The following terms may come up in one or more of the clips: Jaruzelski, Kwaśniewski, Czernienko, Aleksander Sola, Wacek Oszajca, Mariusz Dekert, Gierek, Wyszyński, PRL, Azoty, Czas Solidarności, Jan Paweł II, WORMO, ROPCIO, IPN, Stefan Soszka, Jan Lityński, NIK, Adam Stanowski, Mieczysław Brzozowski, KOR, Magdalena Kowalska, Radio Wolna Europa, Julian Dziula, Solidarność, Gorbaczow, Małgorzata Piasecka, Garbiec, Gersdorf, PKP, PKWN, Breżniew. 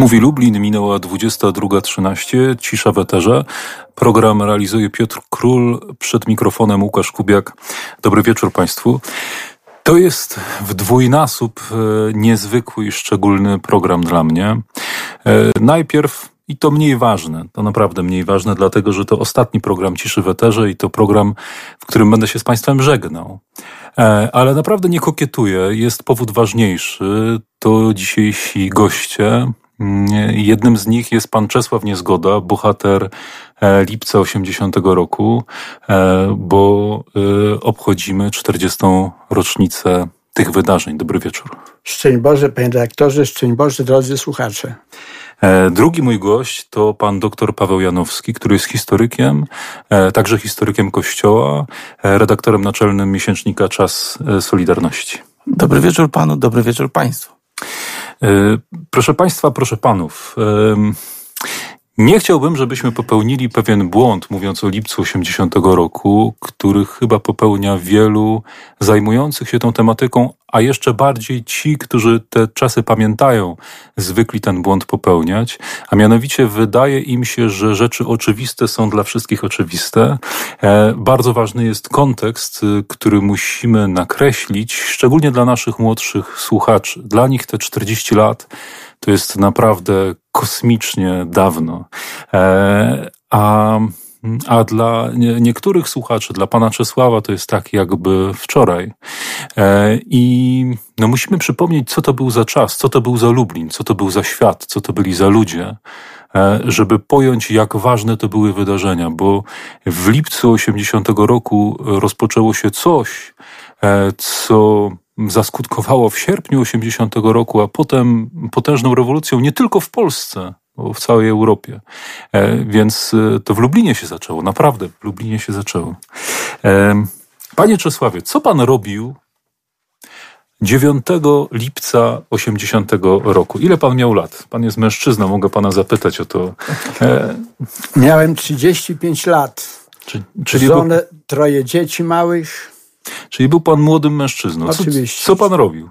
mówi Lublin, minęła 22:13, Cisza w Eterze. Program realizuje Piotr Król, przed mikrofonem Łukasz Kubiak. Dobry wieczór Państwu. To jest w dwójnasób niezwykły i szczególny program dla mnie. Najpierw, i to mniej ważne, to naprawdę mniej ważne, dlatego że to ostatni program Ciszy w Eterze i to program, w którym będę się z Państwem żegnał. Ale naprawdę nie kokietuję, jest powód ważniejszy, to dzisiejsi goście. Jednym z nich jest pan Czesław Niezgoda, bohater lipca 80 roku, bo obchodzimy 40. rocznicę tych wydarzeń. Dobry wieczór. Szczęść Boże, panie redaktorze, szczęść Boże, drodzy słuchacze. Drugi mój gość to pan dr Paweł Janowski, który jest historykiem, także historykiem Kościoła, redaktorem naczelnym miesięcznika Czas Solidarności. Dobry wieczór panu, dobry wieczór państwu. Proszę państwa, proszę panów, nie chciałbym, żebyśmy popełnili pewien błąd, mówiąc o lipcu 80 roku, który chyba popełnia wielu zajmujących się tą tematyką, a jeszcze bardziej ci, którzy te czasy pamiętają, zwykli ten błąd popełniać, a mianowicie wydaje im się, że rzeczy oczywiste są dla wszystkich oczywiste. Bardzo ważny jest kontekst, który musimy nakreślić, szczególnie dla naszych młodszych słuchaczy. Dla nich te 40 lat to jest naprawdę kosmicznie dawno. A dla niektórych słuchaczy, dla pana Czesława to jest tak jakby wczoraj. I no musimy przypomnieć, co to był za czas, co to był za Lublin, co to był za świat, co to byli za ludzie, żeby pojąć, jak ważne to były wydarzenia, bo w lipcu 80 roku rozpoczęło się coś, co zaskutkowało w sierpniu 80 roku, a potem potężną rewolucją nie tylko w Polsce, w całej Europie. Więc to w Lublinie się zaczęło, naprawdę w Lublinie się zaczęło. Panie Czesławie, co pan robił 9 lipca 80 roku? Ile pan miał lat? Pan jest mężczyzną, mogę pana zapytać o to. Miałem 35 lat. Czyli żonę, troje dzieci małych. Czyli był pan młodym mężczyzną. Oczywiście. Co pan robił?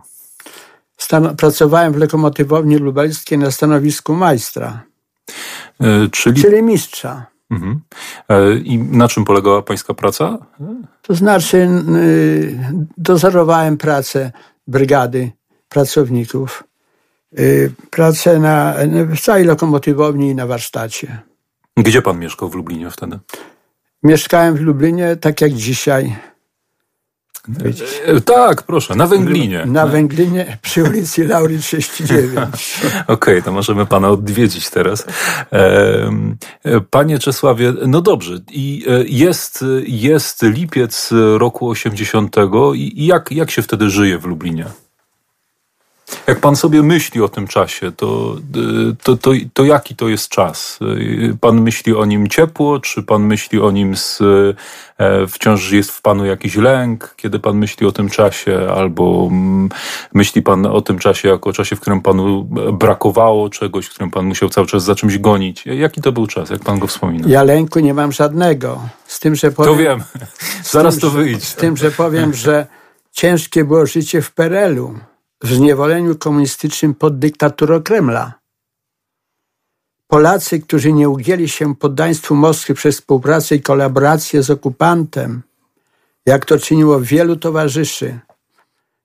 Pracowałem w Lokomotywowni Lubelskiej na stanowisku majstra, czyli mistrza. Mhm. I na czym polegała pańska praca? To znaczy dozorowałem pracę brygady pracowników, pracę w całej lokomotywowni i na warsztacie. Gdzie pan mieszkał w Lublinie wtedy? Mieszkałem w Lublinie, tak jak dzisiaj. Tak, proszę, na Węglinie. Na Węglinie przy ulicy Laury 39. Okej, to możemy pana odwiedzić teraz. Panie Czesławie, no dobrze, i jest lipiec roku 80 i jak się wtedy żyje w Lublinie? Jak pan sobie myśli o tym czasie, to jaki to jest czas? Pan myśli o nim ciepło, czy pan myśli o nim wciąż jest w panu jakiś lęk, kiedy pan myśli o tym czasie, albo myśli pan o tym czasie jako o czasie, w którym panu brakowało czegoś, w którym pan musiał cały czas za czymś gonić? Jaki to był czas, jak pan go wspomina? Ja lęku nie mam żadnego. Z tym, że powiem, to wiem, zaraz to wyjdzie. Z tym, że powiem, że ciężkie było życie w PRL-u. W zniewoleniu komunistycznym pod dyktaturą Kremla. Polacy, którzy nie ugięli się poddaństwu Moskwy przez współpracę i kolaborację z okupantem, jak to czyniło wielu towarzyszy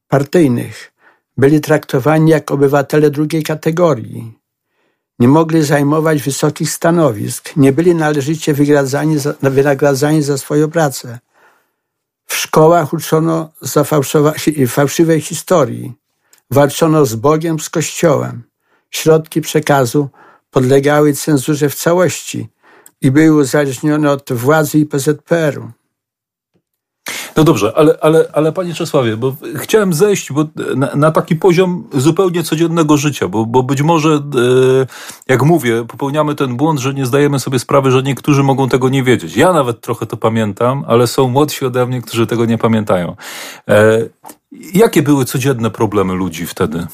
partyjnych, byli traktowani jak obywatele drugiej kategorii. Nie mogli zajmować wysokich stanowisk, nie byli należycie wynagradzani za swoją pracę. W szkołach uczono za fałszywej historii. Walczono z Bogiem, z Kościołem. Środki przekazu podlegały cenzurze w całości i były uzależnione od władzy i PZPR-u. No dobrze, ale panie Czesławie, bo chciałem zejść na taki poziom zupełnie codziennego życia, bo być może, jak mówię, popełniamy ten błąd, że nie zdajemy sobie sprawy, że niektórzy mogą tego nie wiedzieć. Ja nawet trochę to pamiętam, ale są młodsi ode mnie, którzy tego nie pamiętają. Jakie były codzienne problemy ludzi wtedy?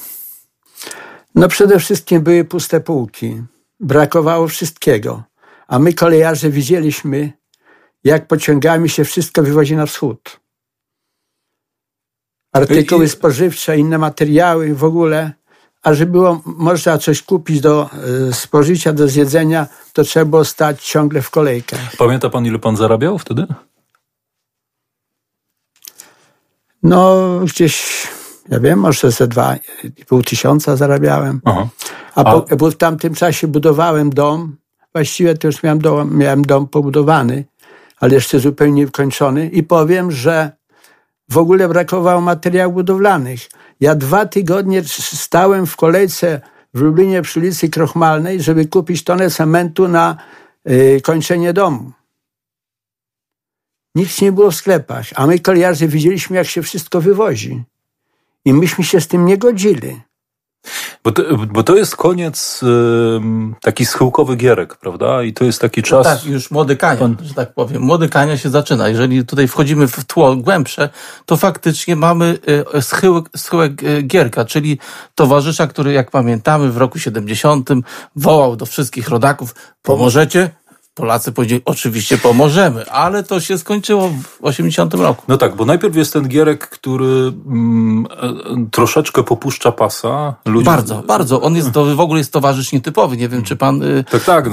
No przede wszystkim były puste półki. Brakowało wszystkiego. A my kolejarze widzieliśmy, jak pociągami się wszystko wywozi na wschód. Artykuły spożywcze, inne materiały w ogóle a żeby było można coś kupić do spożycia, do zjedzenia, to trzeba było stać ciągle w kolejkach. Pamięta pan, ile pan zarabiał wtedy? No gdzieś, ja wiem, może ze 2,5 tysiąca zarabiałem. Aha. Bo w tamtym czasie budowałem dom. Właściwie to już miałem dom pobudowany, ale jeszcze zupełnie niekończony. I powiem, że w ogóle brakowało materiałów budowlanych. Ja 2 tygodnie stałem w kolejce w Lublinie przy ulicy Krochmalnej, żeby kupić tonę cementu na kończenie domu. Nic nie było w sklepach, a my kolejarze widzieliśmy, jak się wszystko wywozi. I myśmy się z tym nie godzili. Bo to jest koniec taki schyłkowy Gierek, prawda? I to jest taki czas... No tak, już młody kanion, że tak powiem. Młody kanion się zaczyna. Jeżeli tutaj wchodzimy w tło głębsze, to faktycznie mamy schyłek Gierka, czyli towarzysza, który, jak pamiętamy, w roku 70 wołał do wszystkich rodaków: pomożecie? Polacy powiedzieli: oczywiście pomożemy, ale to się skończyło w 80 roku. No tak, bo najpierw jest ten Gierek, który troszeczkę popuszcza pasa. Ludzi... Bardzo, bardzo. On jest, to w ogóle jest towarzysz nietypowy. Nie wiem, czy pan tak,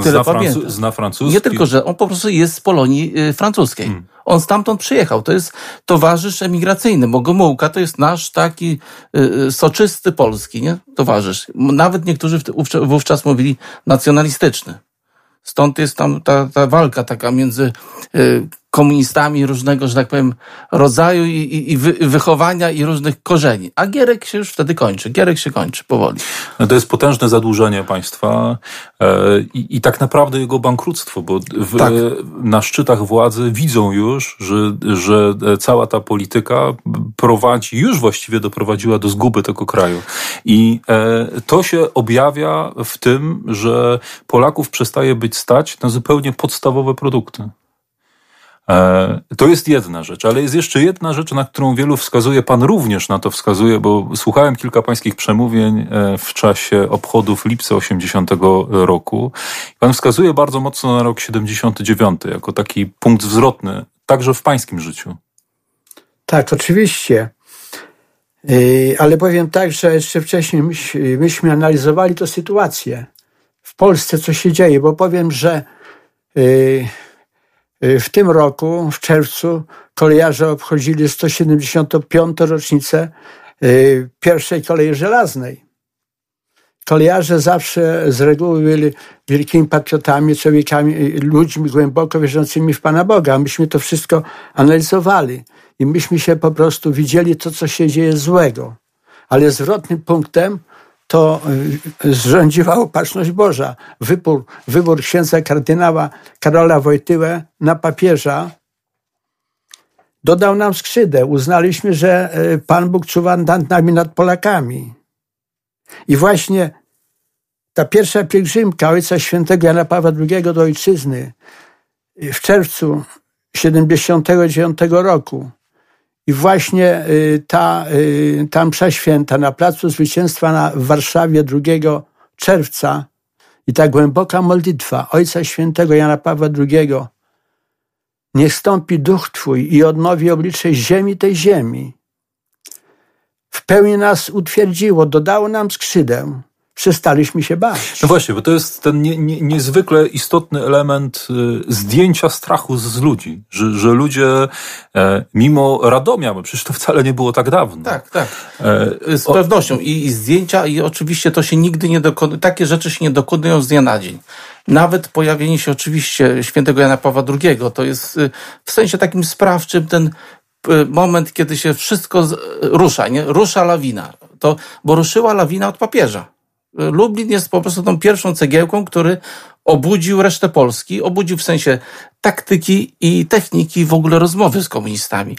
zna francuski. Nie tylko, że on po prostu jest z Polonii francuskiej. On stamtąd przyjechał. To jest towarzysz emigracyjny, bo Gomułka to jest nasz taki soczysty polski, nie? Towarzysz. Nawet niektórzy wówczas mówili nacjonalistyczny. Stąd jest tam ta walka taka między komunistami różnego, że tak powiem, rodzaju i wychowania i różnych korzeni. A Gierek się już wtedy kończy. Gierek się kończy powoli. No to jest potężne zadłużenie państwa i tak naprawdę jego bankructwo, bo na szczytach władzy widzą już, że cała ta polityka doprowadziła do zguby tego kraju. I to się objawia w tym, że Polaków przestaje być stać na zupełnie podstawowe produkty. To jest jedna rzecz, ale jest jeszcze jedna rzecz, na którą wielu wskazuje, pan również na to wskazuje, bo słuchałem kilka pańskich przemówień w czasie obchodów lipca 80 roku. Pan wskazuje bardzo mocno na rok 79 jako taki punkt zwrotny, także w pańskim życiu. Tak, oczywiście. Ale powiem tak, że jeszcze wcześniej myśmy analizowali tę sytuację w Polsce, co się dzieje, bo powiem, że w tym roku, w czerwcu, kolejarze obchodzili 175. rocznicę pierwszej kolei żelaznej. Kolejarze zawsze z reguły byli wielkimi patriotami, człowiekami, ludźmi głęboko wierzącymi w Pana Boga. Myśmy to wszystko analizowali i myśmy się po prostu widzieli to, co się dzieje złego. Ale zwrotnym punktem to zrządziła opatrzność Boża. Wybór księdza kardynała Karola Wojtyłę na papieża dodał nam skrzydeł. Uznaliśmy, że Pan Bóg czuwa nad nami, nad Polakami. I właśnie ta pierwsza pielgrzymka Ojca Świętego Jana Pawła II do Ojczyzny w czerwcu 79 roku. I właśnie ta msza święta na Placu Zwycięstwa w Warszawie 2 czerwca i ta głęboka modlitwa Ojca Świętego Jana Pawła II: niech stąpi Duch Twój i odnowi oblicze ziemi tej ziemi, w pełni nas utwierdziło, dodało nam skrzydeł. Przestaliśmy się bać. No właśnie, bo to jest ten niezwykle istotny element zdjęcia strachu z ludzi, że ludzie mimo Radomia, bo przecież to wcale nie było tak dawno. Tak. Z pewnością. I zdjęcia, i oczywiście to się nigdy nie dokonuje, takie rzeczy się nie dokonują z dnia na dzień. Nawet pojawienie się oczywiście świętego Jana Pawła II, to jest w sensie takim sprawczym ten moment, kiedy się wszystko rusza, nie? Rusza lawina. Bo ruszyła lawina od papieża. Lublin jest po prostu tą pierwszą cegiełką, który obudził resztę Polski, obudził w sensie taktyki i techniki w ogóle rozmowy z komunistami.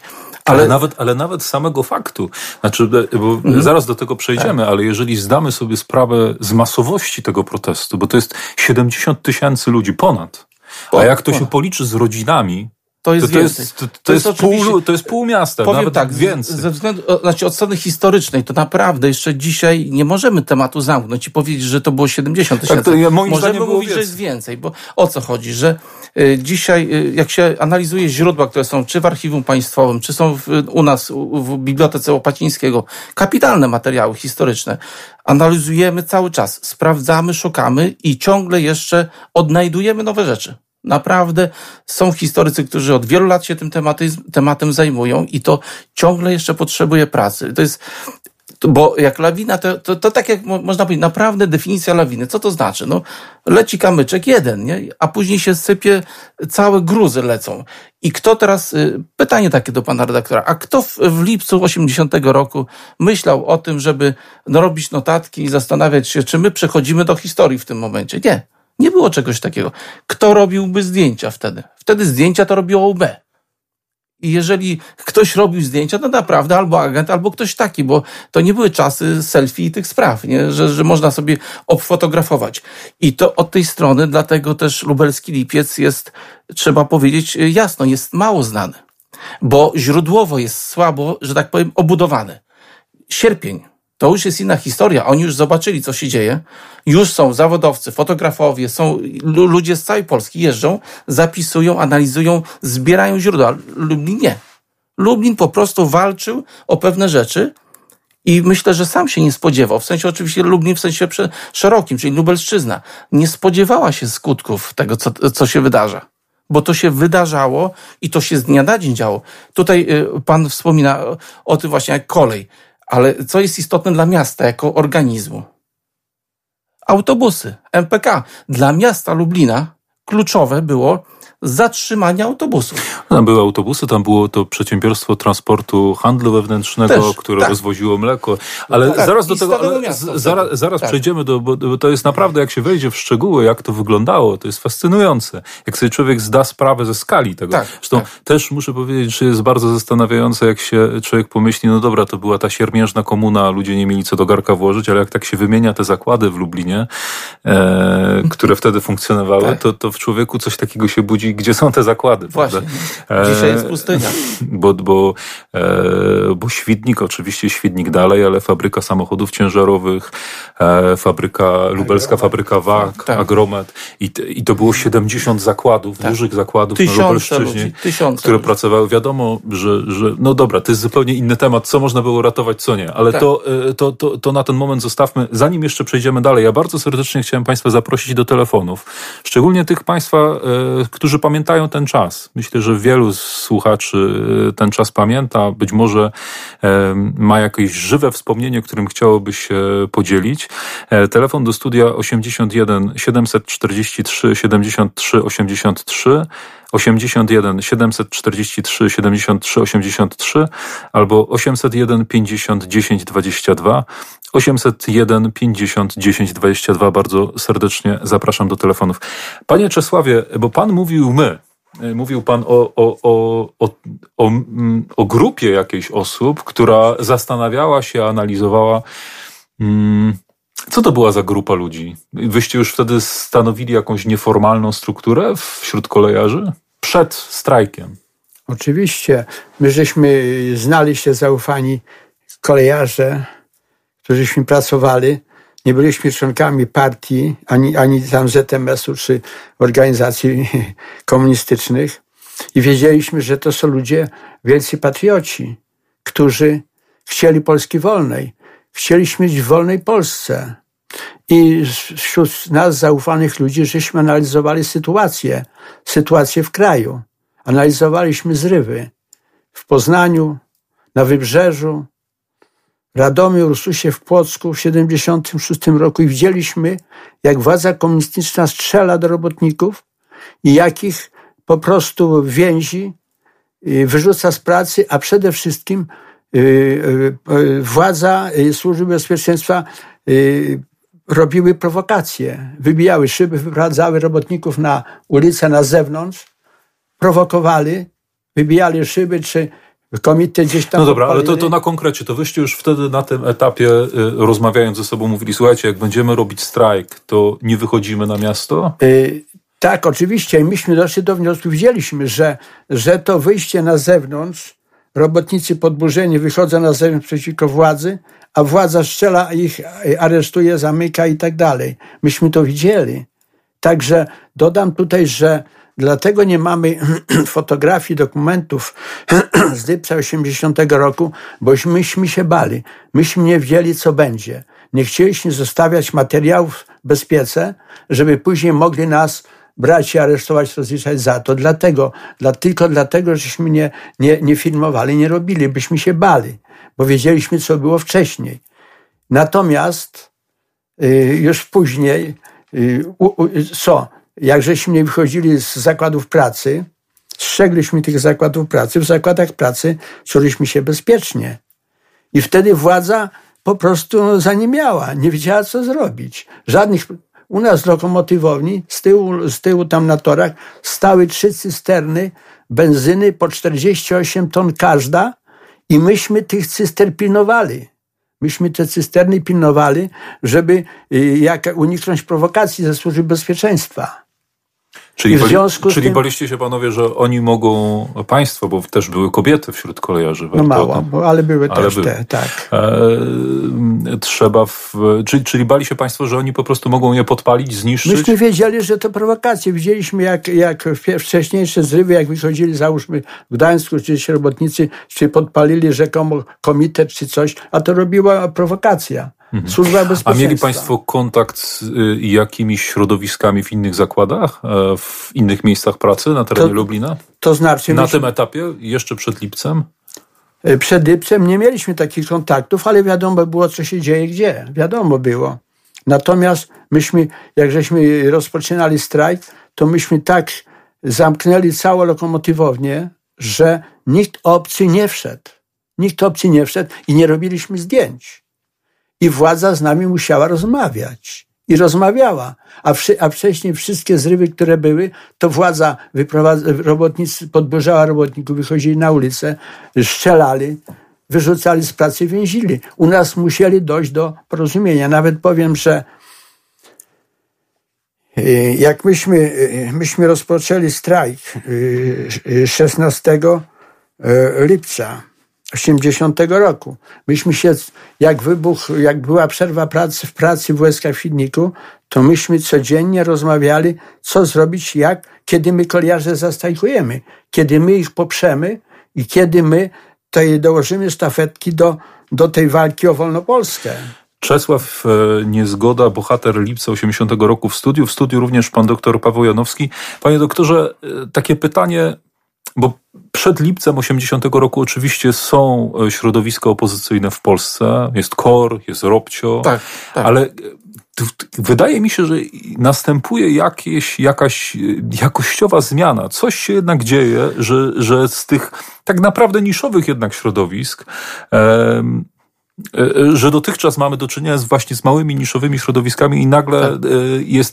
Ale nawet samego faktu, znaczy, bo zaraz do tego przejdziemy, ale jeżeli zdamy sobie sprawę z masowości tego protestu, bo to jest 70 tysięcy ludzi ponad, a jak to się policzy z rodzinami, to jest więcej. To jest pół miasta, powiem nawet tak, więcej. Ze względu, znaczy od strony historycznej, to naprawdę jeszcze dzisiaj nie możemy tematu zamknąć i powiedzieć, że to było 70 tysięcy. Tak, to możemy mówić, że jest więcej, bo o co chodzi, że dzisiaj jak się analizuje źródła, które są czy w Archiwum Państwowym, czy są u nas w Bibliotece Łopacińskiego, kapitalne materiały historyczne, analizujemy cały czas, sprawdzamy, szukamy i ciągle jeszcze odnajdujemy nowe rzeczy. Naprawdę są historycy, którzy od wielu lat się tym tematem zajmują i to ciągle jeszcze potrzebuje pracy. To jest, bo jak lawina, to tak jak można powiedzieć, naprawdę definicja lawiny. Co to znaczy? No, leci kamyczek jeden, nie? A później się sypie, całe gruzy lecą. I kto teraz, pytanie takie do pana redaktora, a kto w lipcu 80 roku myślał o tym, żeby robić notatki i zastanawiać się, czy my przechodzimy do historii w tym momencie? Nie. Nie było czegoś takiego. Kto robiłby zdjęcia wtedy? Wtedy zdjęcia to robiło UB. I jeżeli ktoś robił zdjęcia, to naprawdę albo agent, albo ktoś taki, bo to nie były czasy selfie i tych spraw, nie? Że można sobie obfotografować. I to od tej strony, dlatego też lubelski lipiec jest, trzeba powiedzieć jasno, jest mało znany. Bo źródłowo jest słabo, że tak powiem, obudowany. Sierpień. To już jest inna historia. Oni już zobaczyli, co się dzieje. Już są zawodowcy, fotografowie, są ludzie z całej Polski, jeżdżą, zapisują, analizują, zbierają źródła. Lublin nie. Lublin po prostu walczył o pewne rzeczy i myślę, że sam się nie spodziewał. W sensie oczywiście Lublin w sensie szerokim, czyli Lubelszczyzna. Nie spodziewała się skutków tego, co się wydarza. Bo to się wydarzało i to się z dnia na dzień działo. Tutaj pan wspomina o tym właśnie jak kolej. Ale co jest istotne dla miasta jako organizmu? Autobusy, MPK. Dla miasta Lublina kluczowe było zatrzymanie autobusów. Tam były autobusy, tam było to przedsiębiorstwo transportu handlu wewnętrznego, też, które rozwoziło mleko. Ale tak, zaraz do tego, zaraz przejdziemy do, bo to jest naprawdę, jak się wejdzie w szczegóły, jak to wyglądało, to jest fascynujące. Jak sobie człowiek zda sprawę ze skali tego. Tak, zresztą też muszę powiedzieć, że jest bardzo zastanawiające, jak się człowiek pomyśli, no dobra, to była ta siermiężna komuna, ludzie nie mieli co do garka włożyć, ale jak tak się wymienia te zakłady w Lublinie, które wtedy funkcjonowały, to w człowieku coś takiego się budzi. Gdzie są te zakłady? Właśnie. Dzisiaj jest pustynia. Bo Świdnik, oczywiście Świdnik dalej, ale fabryka samochodów ciężarowych, lubelska fabryka WAG, Agromet. I to było 70 zakładów, dużych zakładów na Lubelszczyźnie, które pracowały. Wiadomo, że no dobra, to jest zupełnie inny temat, co można było ratować, co nie. Ale to na ten moment zostawmy. Zanim jeszcze przejdziemy dalej, ja bardzo serdecznie chciałem Państwa zaprosić do telefonów. Szczególnie tych Państwa, którzy pamiętają ten czas. Myślę, że wielu słuchaczy ten czas pamięta. Być może ma jakieś żywe wspomnienie, którym chciałoby się podzielić. Telefon do studia 81 743 73 83 81 743 73 83 albo 801 50 10 22 801 50 10 22. Bardzo serdecznie zapraszam do telefonów. Panie Czesławie, bo pan mówił mówił pan o grupie jakiejś osób, która zastanawiała się, analizowała, co to była za grupa ludzi? Wyście już wtedy stanowili jakąś nieformalną strukturę wśród kolejarzy? Przed strajkiem. Oczywiście. My znali się zaufani kolejarze, którzyśmy pracowali. Nie byliśmy członkami partii, ani tam ZMS-u, czy organizacji komunistycznych. I wiedzieliśmy, że to są ludzie, wielcy patrioci, którzy chcieli Polski wolnej. Chcieliśmy być w wolnej Polsce. I wśród nas, zaufanych ludzi, żeśmy analizowali sytuację w kraju. Analizowaliśmy zrywy w Poznaniu, na Wybrzeżu, Radomiu, Ursusie, w Płocku w 76 roku i widzieliśmy, jak władza komunistyczna strzela do robotników i jakich po prostu więzi, wyrzuca z pracy, a przede wszystkim władza, służby bezpieczeństwa robiły prowokacje. Wybijały szyby, wyprowadzały robotników na ulicę, na zewnątrz, prowokowali, wybijali szyby, czy komitety gdzieś tam... No dobra, podpalili. Ale to na konkrecie, to wyście już wtedy na tym etapie rozmawiając ze sobą mówili, słuchajcie, jak będziemy robić strajk, to nie wychodzimy na miasto? Tak, oczywiście. Myśmy doszli do wniosku, widzieliśmy, że to wyjście na zewnątrz, robotnicy podburzeni wychodzą na zewnątrz przeciwko władzy, a władza strzela ich, aresztuje, zamyka i tak dalej. Myśmy to widzieli. Także dodam tutaj, że dlatego nie mamy fotografii, dokumentów z lipca 80 roku, bośmy się bali. Myśmy nie wiedzieli, co będzie. Nie chcieliśmy zostawiać materiałów w bezpiece, żeby później mogli nas brać i aresztować, rozliczać za to. Dlatego, tylko dlatego, żeśmy nie filmowali, nie robili, byśmy się bali, bo wiedzieliśmy, co było wcześniej. Natomiast już później, jak żeśmy nie wychodzili z zakładów pracy, strzegliśmy tych zakładów pracy, w zakładach pracy czuliśmy się bezpiecznie. I wtedy władza po prostu zaniemiała, nie wiedziała, co zrobić. U nas w lokomotywowni, z tyłu tam na torach, stały 3 cysterny benzyny po 48 ton każda i myśmy tych cyster pilnowali. Myśmy te cysterny pilnowali, żeby uniknąć prowokacji ze służb bezpieczeństwa. Czyli baliście się panowie, że oni mogą, państwo, bo też były kobiety wśród kolejarzy. No mało, ale były też te, tak. Czyli bali się państwo, że oni po prostu mogą je podpalić, zniszczyć? Myśmy wiedzieli, że to prowokacje. Widzieliśmy jak wcześniejsze zrywy, jak wychodzili, załóżmy w Gdańsku, czy się robotnicy, czy podpalili rzekomo komitet, czy coś, a to robiła prowokacja. Służba bezpieczeństwa. A mieli państwo kontakt z jakimiś środowiskami w innych zakładach, w innych miejscach pracy na terenie Lublina? To znaczy... tym etapie, jeszcze przed lipcem? Przed lipcem nie mieliśmy takich kontaktów, ale wiadomo było, co się dzieje gdzie. Wiadomo było. Natomiast jak żeśmy rozpoczynali strajk, to myśmy tak zamknęli całą lokomotywownię, że nikt obcy nie wszedł. Nikt obcy nie wszedł i nie robiliśmy zdjęć. I władza z nami musiała rozmawiać. I rozmawiała. A wcześniej wszystkie zrywy, które były, to władza podburzała robotników, wychodzili na ulicę, strzelali, wyrzucali z pracy, więzili. U nas musieli dojść do porozumienia. Nawet powiem, że jak myśmy rozpoczęli strajk 16 lipca 80 roku. Myśmy się, jak była przerwa pracy w WSK w Świdniku, to myśmy codziennie rozmawiali, co zrobić, kiedy my kolejarze zastajkujemy, kiedy my ich poprzemy i kiedy my dołożymy sztafetki do tej walki o Wolnopolskę. Czesław Niezgoda, bohater lipca 80 roku w studiu również pan doktor Paweł Janowski. Panie doktorze, takie pytanie, bo przed lipcem 80 roku oczywiście są środowiska opozycyjne w Polsce. Jest KOR, jest ROPCIO. Tak. Ale wydaje mi się, że następuje jakaś jakościowa zmiana. Coś się jednak dzieje, że z tych tak naprawdę niszowych jednak środowisk... że dotychczas mamy do czynienia właśnie z małymi, niszowymi środowiskami i nagle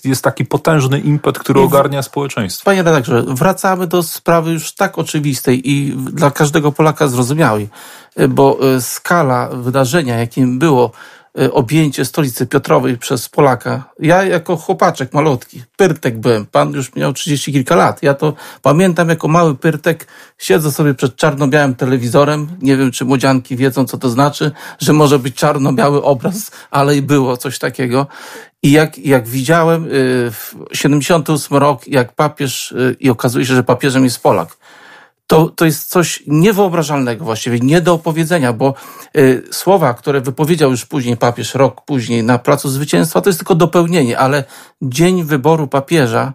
jest taki potężny impet, który ogarnia społeczeństwo. Panie redaktorze, wracamy do sprawy już tak oczywistej i dla każdego Polaka zrozumiałej, bo skala wydarzenia, jakim było objęcie Stolicy Piotrowej przez Polaka. Ja jako chłopaczek malutki, pyrtek byłem. Pan już miał 30 kilka lat. Ja to pamiętam jako mały pyrtek. Siedzę sobie przed czarno-białym telewizorem. Nie wiem, czy młodzianki wiedzą, co to znaczy, że może być czarno-biały obraz, ale i było coś takiego. I jak widziałem w 78 rok, jak papież, i okazuje się, że papieżem jest Polak. To jest coś niewyobrażalnego właściwie, nie do opowiedzenia, bo słowa, które wypowiedział już później papież, rok później na Placu Zwycięstwa, to jest tylko dopełnienie, ale dzień wyboru papieża,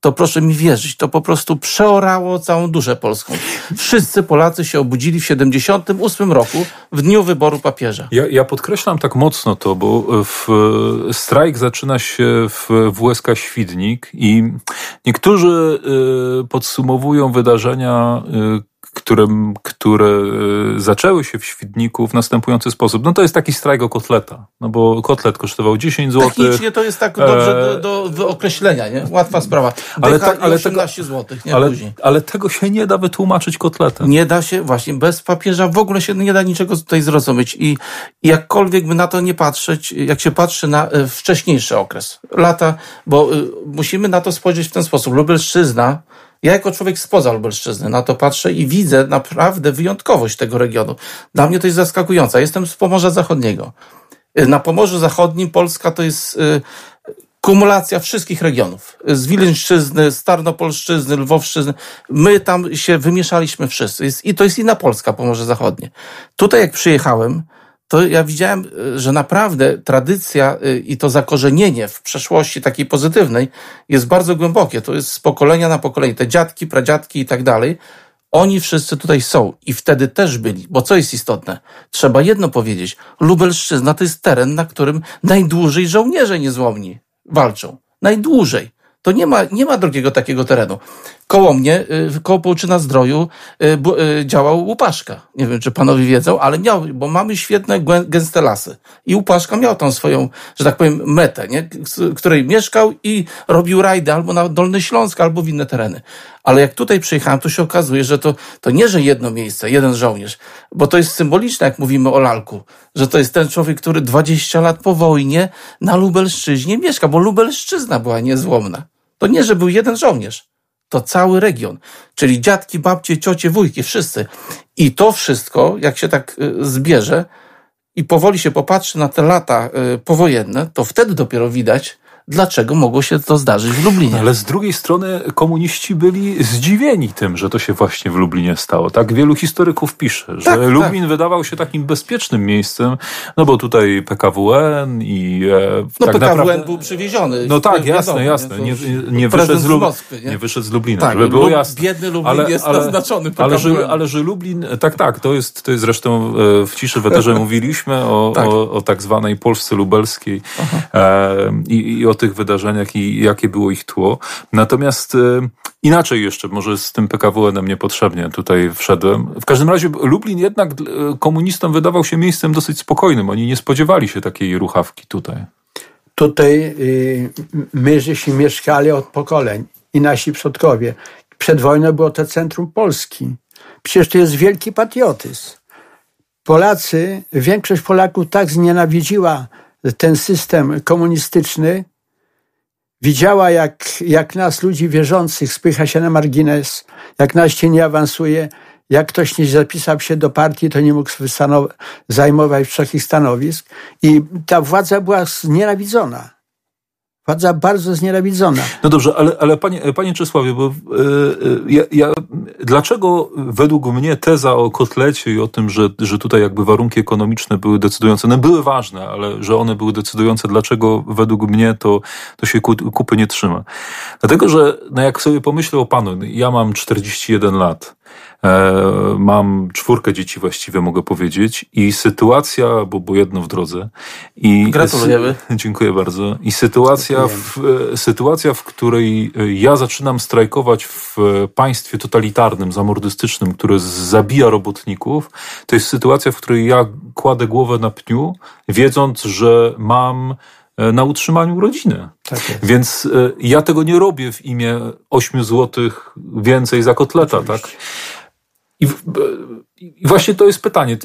to proszę mi wierzyć, to po prostu przeorało całą duszę polską. Wszyscy Polacy się obudzili w 78 roku, w dniu wyboru papieża. Ja podkreślam tak mocno to, bo strajk zaczyna się w WSK Świdnik i niektórzy podsumowują wydarzenia które zaczęły się w Świdniku w następujący sposób. No to jest taki strajk o kotleta, no bo kotlet kosztował 10 zł. Technicznie to jest tak dobrze do wyokreślenia, nie? Łatwa sprawa. Ale, ale 18 zł, nie później. Ale tego się nie da wytłumaczyć kotletem. Nie da się, właśnie, bez papieża w ogóle się nie da niczego tutaj zrozumieć. I jakkolwiek by na to nie patrzeć, jak się patrzy na wcześniejszy okres, lata, bo musimy na to spojrzeć w ten sposób. Lubelszczyzna, ja jako człowiek spoza Lubelszczyzny na to patrzę i widzę naprawdę wyjątkowość tego regionu. Dla mnie to jest zaskakujące. Jestem z Pomorza Zachodniego. Na Pomorzu Zachodnim Polska to jest kumulacja wszystkich regionów. Z Wileńszczyzny, z Tarnopolszczyzny, Lwowszczyzny. My tam się wymieszaliśmy wszyscy. I to jest inna Polska, Pomorze Zachodnie. Tutaj jak przyjechałem, to ja widziałem, że naprawdę tradycja i to zakorzenienie w przeszłości takiej pozytywnej jest bardzo głębokie. To jest z pokolenia na pokolenie. Te dziadki, pradziadki i tak dalej, oni wszyscy tutaj są i wtedy też byli. Bo co jest istotne? Trzeba jedno powiedzieć. Lubelszczyzna to jest teren, na którym najdłużej żołnierze niezłomni walczą. Najdłużej. To nie ma drugiego takiego terenu. Koło mnie, koło Połczyna-Zdroju działał Łupaszka. Nie wiem, czy panowie wiedzą, ale miał, bo mamy świetne, gęste lasy. I Łupaszka miał tam swoją, że tak powiem, metę, nie? Której mieszkał i robił rajdy albo na Dolny Śląsk, albo w inne tereny. Ale jak tutaj przyjechałem, to się okazuje, że to nie, że jedno miejsce, jeden żołnierz, bo to jest symboliczne, jak mówimy o Lalku, że to jest ten człowiek, który 20 lat po wojnie na Lubelszczyźnie mieszka, bo Lubelszczyzna była niezłomna. To nie, że był jeden żołnierz. To cały region, czyli dziadki, babcie, ciocie, wujki, wszyscy. I to wszystko, jak się tak zbierze i powoli się popatrzy na te lata powojenne, to wtedy dopiero widać, dlaczego mogło się to zdarzyć w Lublinie. Ale z drugiej strony komuniści byli zdziwieni tym, że to się właśnie w Lublinie stało. Tak wielu historyków pisze, że Lublin wydawał się takim bezpiecznym miejscem, no bo tutaj PKWN i... tak PKWN naprawdę... był przywieziony. No tak, jasne. Nie wyszedł z Lublina. Tak, żeby było jasne. Biedny Lublin jest naznaczony PKWN. Ale że Lublin... Tak, to jest zresztą w Ciszy w Eterze mówiliśmy o tak zwanej Polsce lubelskiej i o tych wydarzeniach i jakie było ich tło. Natomiast inaczej jeszcze, może z tym PKWN-em niepotrzebnie tutaj wszedłem. W każdym razie Lublin jednak komunistom wydawał się miejscem dosyć spokojnym. Oni nie spodziewali się takiej ruchawki tutaj. Tutaj my żeśmy mieszkali od pokoleń i nasi przodkowie. Przed wojną było to centrum Polski. Przecież to jest wielki patriotyzm. Większość Polaków tak znienawidziła ten system komunistyczny, widziała, jak nas, ludzi wierzących, spycha się na margines, jak nas się nie awansuje, jak ktoś nie zapisał się do partii, to nie mógł zajmować wszelkich stanowisk. I ta władza była znienawidzona. Władza bardzo znienawidzona. No dobrze, ale panie Czesławie, bo dlaczego według mnie teza o kotlecie i o tym, że tutaj jakby warunki ekonomiczne były decydujące, one były ważne, ale że one były decydujące, dlaczego według mnie to się kupy nie trzyma? Dlatego, że jak sobie pomyślę o panu, ja mam 41 lat, mam 4 dzieci właściwie, mogę powiedzieć, i sytuacja, bo jedno w drodze. Gratulujemy. Dziękuję bardzo. I sytuacja, w której ja zaczynam strajkować w państwie totalitarnym, zamordystycznym, które zabija robotników, to jest sytuacja, w której ja kładę głowę na pniu, wiedząc, że mam na utrzymaniu rodziny. Tak jest. Więc ja tego nie robię w imię 8 zł więcej za kotleta. Oczywiście. Tak? I właśnie to jest pytanie.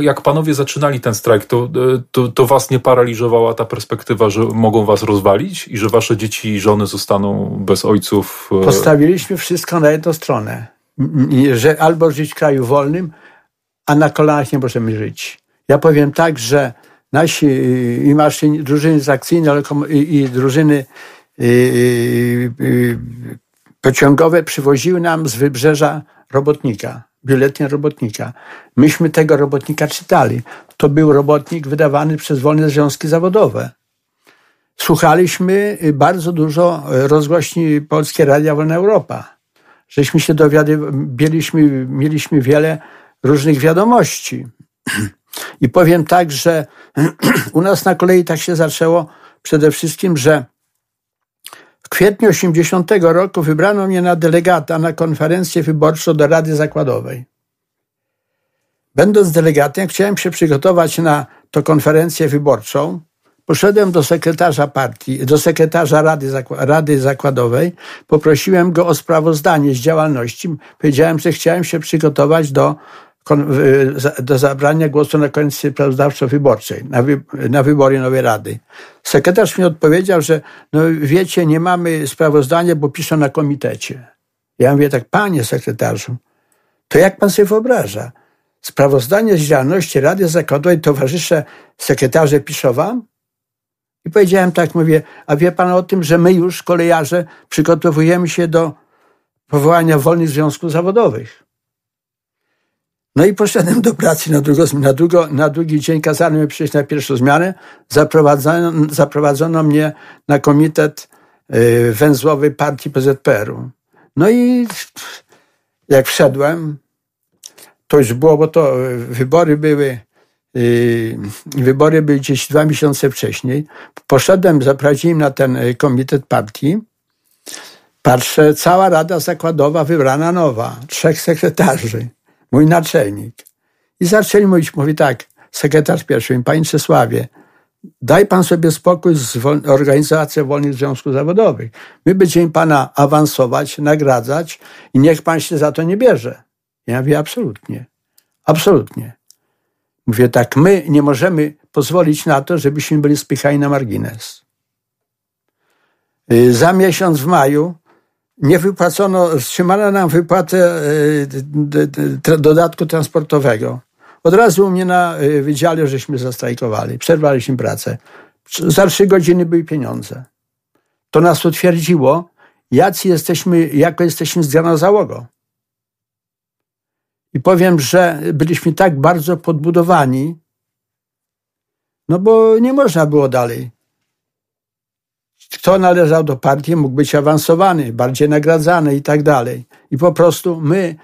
Jak panowie zaczynali ten strajk, to was nie paraliżowała ta perspektywa, że mogą was rozwalić i że wasze dzieci i żony zostaną bez ojców? Postawiliśmy wszystko na jedną stronę. Że albo żyć w kraju wolnym, a na kolanach nie możemy żyć. Ja powiem tak, że nasi i maszyni, drużyny akcyjne i drużyny pociągowe przywoziły nam z Wybrzeża robotnika, biuletyn robotnika. Myśmy tego robotnika czytali. To był robotnik wydawany przez Wolne Związki Zawodowe. Słuchaliśmy bardzo dużo rozgłośni Polskie Radia Wolna Europa. Żeśmy się mieliśmy wiele różnych wiadomości. I powiem tak, że u nas na kolei tak się zaczęło przede wszystkim, że kwietniu 80 roku wybrano mnie na delegata na konferencję wyborczą do Rady Zakładowej. Będąc delegatem, chciałem się przygotować na tę konferencję wyborczą. Poszedłem do sekretarza Rady Zakładowej, poprosiłem go o sprawozdanie z działalności. Powiedziałem, że chciałem się przygotować do zabrania głosu na konferencji sprawozdawczo-wyborczej, na wybory nowej rady. Sekretarz mi odpowiedział, że no wiecie, nie mamy sprawozdania, bo piszą na komitecie. Ja mówię tak, panie sekretarzu, to jak pan sobie wyobraża? Sprawozdanie z działalności Rady Zakładowej towarzysze sekretarze piszą wam? I powiedziałem tak, mówię, a wie pan o tym, że my już, kolejarze, przygotowujemy się do powołania wolnych związków zawodowych. No i poszedłem do pracy na drugi dzień, kazano mnie przyjść na pierwszą zmianę, zaprowadzono mnie na komitet węzłowy partii PZPR-u. No i jak wszedłem, to już było, bo to wybory były gdzieś 2 miesiące wcześniej. Poszedłem, zaprowadziłem na ten komitet partii. Patrzę, cała Rada Zakładowa wybrana nowa, 3 sekretarzy, mój naczelnik. I zaczęli mówić, mówi tak, sekretarz pierwszy, panie Czesławie, daj pan sobie spokój z organizacją wolnych związków zawodowych. My będziemy pana awansować, nagradzać i niech pan się za to nie bierze. Ja mówię, absolutnie, absolutnie. Mówię tak, my nie możemy pozwolić na to, żebyśmy byli spychani na margines. Za miesiąc w maju nie wypłacono, wstrzymano nam wypłatę dodatku transportowego. Od razu u mnie na wydziale żeśmy zastrajkowali, przerwaliśmy pracę. Za 3 godziny były pieniądze. To nas utwierdziło, jako jesteśmy zgraną załogą. I powiem, że byliśmy tak bardzo podbudowani, no bo nie można było dalej. Kto należał do partii, mógł być awansowany, bardziej nagradzany i tak dalej. I po prostu my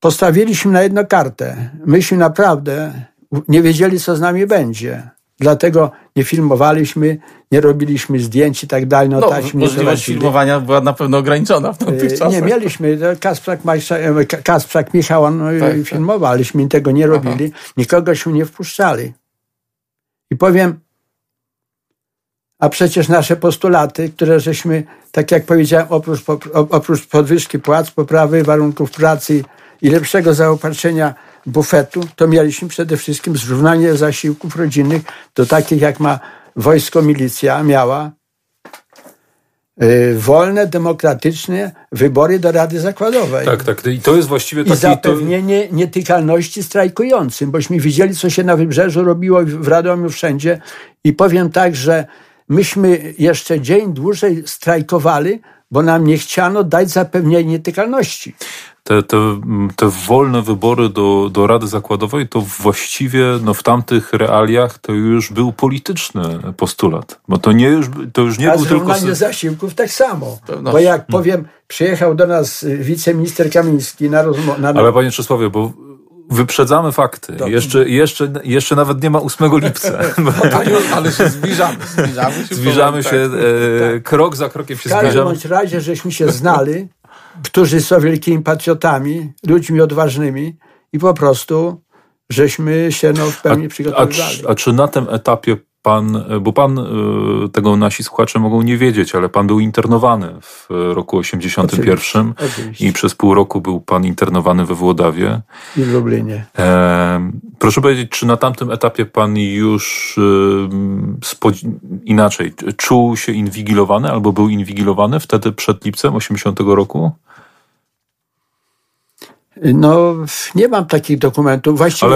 postawiliśmy na jedną kartę. Myśmy naprawdę nie wiedzieli, co z nami będzie. Dlatego nie filmowaliśmy, nie robiliśmy zdjęć i tak dalej. No, możliwość filmowania była na pewno ograniczona w tamtych czasach. Nie mieliśmy. Kasprzak Michał, tak, filmowaliśmy, tego nie robili. Aha. Nikogo się nie wpuszczali. I powiem, a przecież nasze postulaty, które żeśmy, tak jak powiedziałem, oprócz podwyżki płac, poprawy warunków pracy i lepszego zaopatrzenia bufetu, to mieliśmy przede wszystkim zrównanie zasiłków rodzinnych do takich, jak ma wojsko, milicja miała. Wolne, demokratyczne wybory do Rady Zakładowej. Tak. I to jest właściwie taki... I zapewnienie nietykalności strajkującym, bośmy widzieli, co się na Wybrzeżu robiło, w Radomiu, wszędzie. I powiem tak, że myśmy jeszcze dzień dłużej strajkowali, bo nam nie chciano dać zapewnienia nietykalności. Te wolne wybory do Rady Zakładowej to właściwie w tamtych realiach to już był polityczny postulat. Bo to już nie był tylko... A zrównanie zasiłków tak samo. Bo jak powiem, przyjechał do nas wiceminister Kamiński na rozmowę... Ale panie Czesławie, bo... Wyprzedzamy fakty. Jeszcze nawet nie ma 8 lipca. Ale się zbliżamy. Zbliżamy się, krok za krokiem się zbliżamy. W każdym bądź razie żeśmy się znali, którzy są wielkimi patriotami, ludźmi odważnymi i po prostu żeśmy się w pełni przygotowywali. A czy na tym etapie pan, bo pan, tego nasi słuchacze mogą nie wiedzieć, ale pan był internowany w roku 81. Oczywiście. I przez pół roku był pan internowany we Włodawie. I w Lublinie. Proszę powiedzieć, czy na tamtym etapie pan już czuł się inwigilowany albo był inwigilowany wtedy przed lipcem 80 roku? No, nie mam takich dokumentów. Właściwie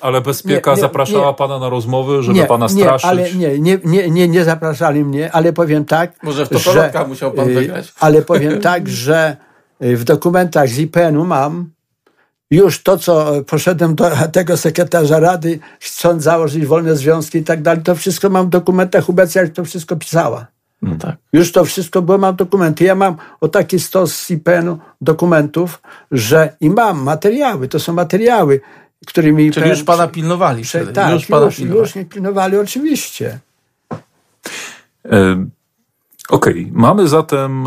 ale bezpieka zapraszała pana na rozmowy, żeby pana straszyć? Nie zapraszali mnie, ale powiem tak... Może w topolotka musiał pan wygrać. Ale powiem tak, że w dokumentach z IPN-u mam już to, co poszedłem do tego sekretarza Rady, chcąc założyć wolne związki i tak dalej, to wszystko mam w dokumentach obecnie, jak to wszystko pisała. No tak. Już to wszystko, bo mam dokumenty. Ja mam o taki stos z IPN-u dokumentów, że i mam materiały, to są materiały, którymi IPN... Czyli już pana pilnowali. Tak, już pana pilnowali. Już nie pilnowali, oczywiście. Okej, mamy zatem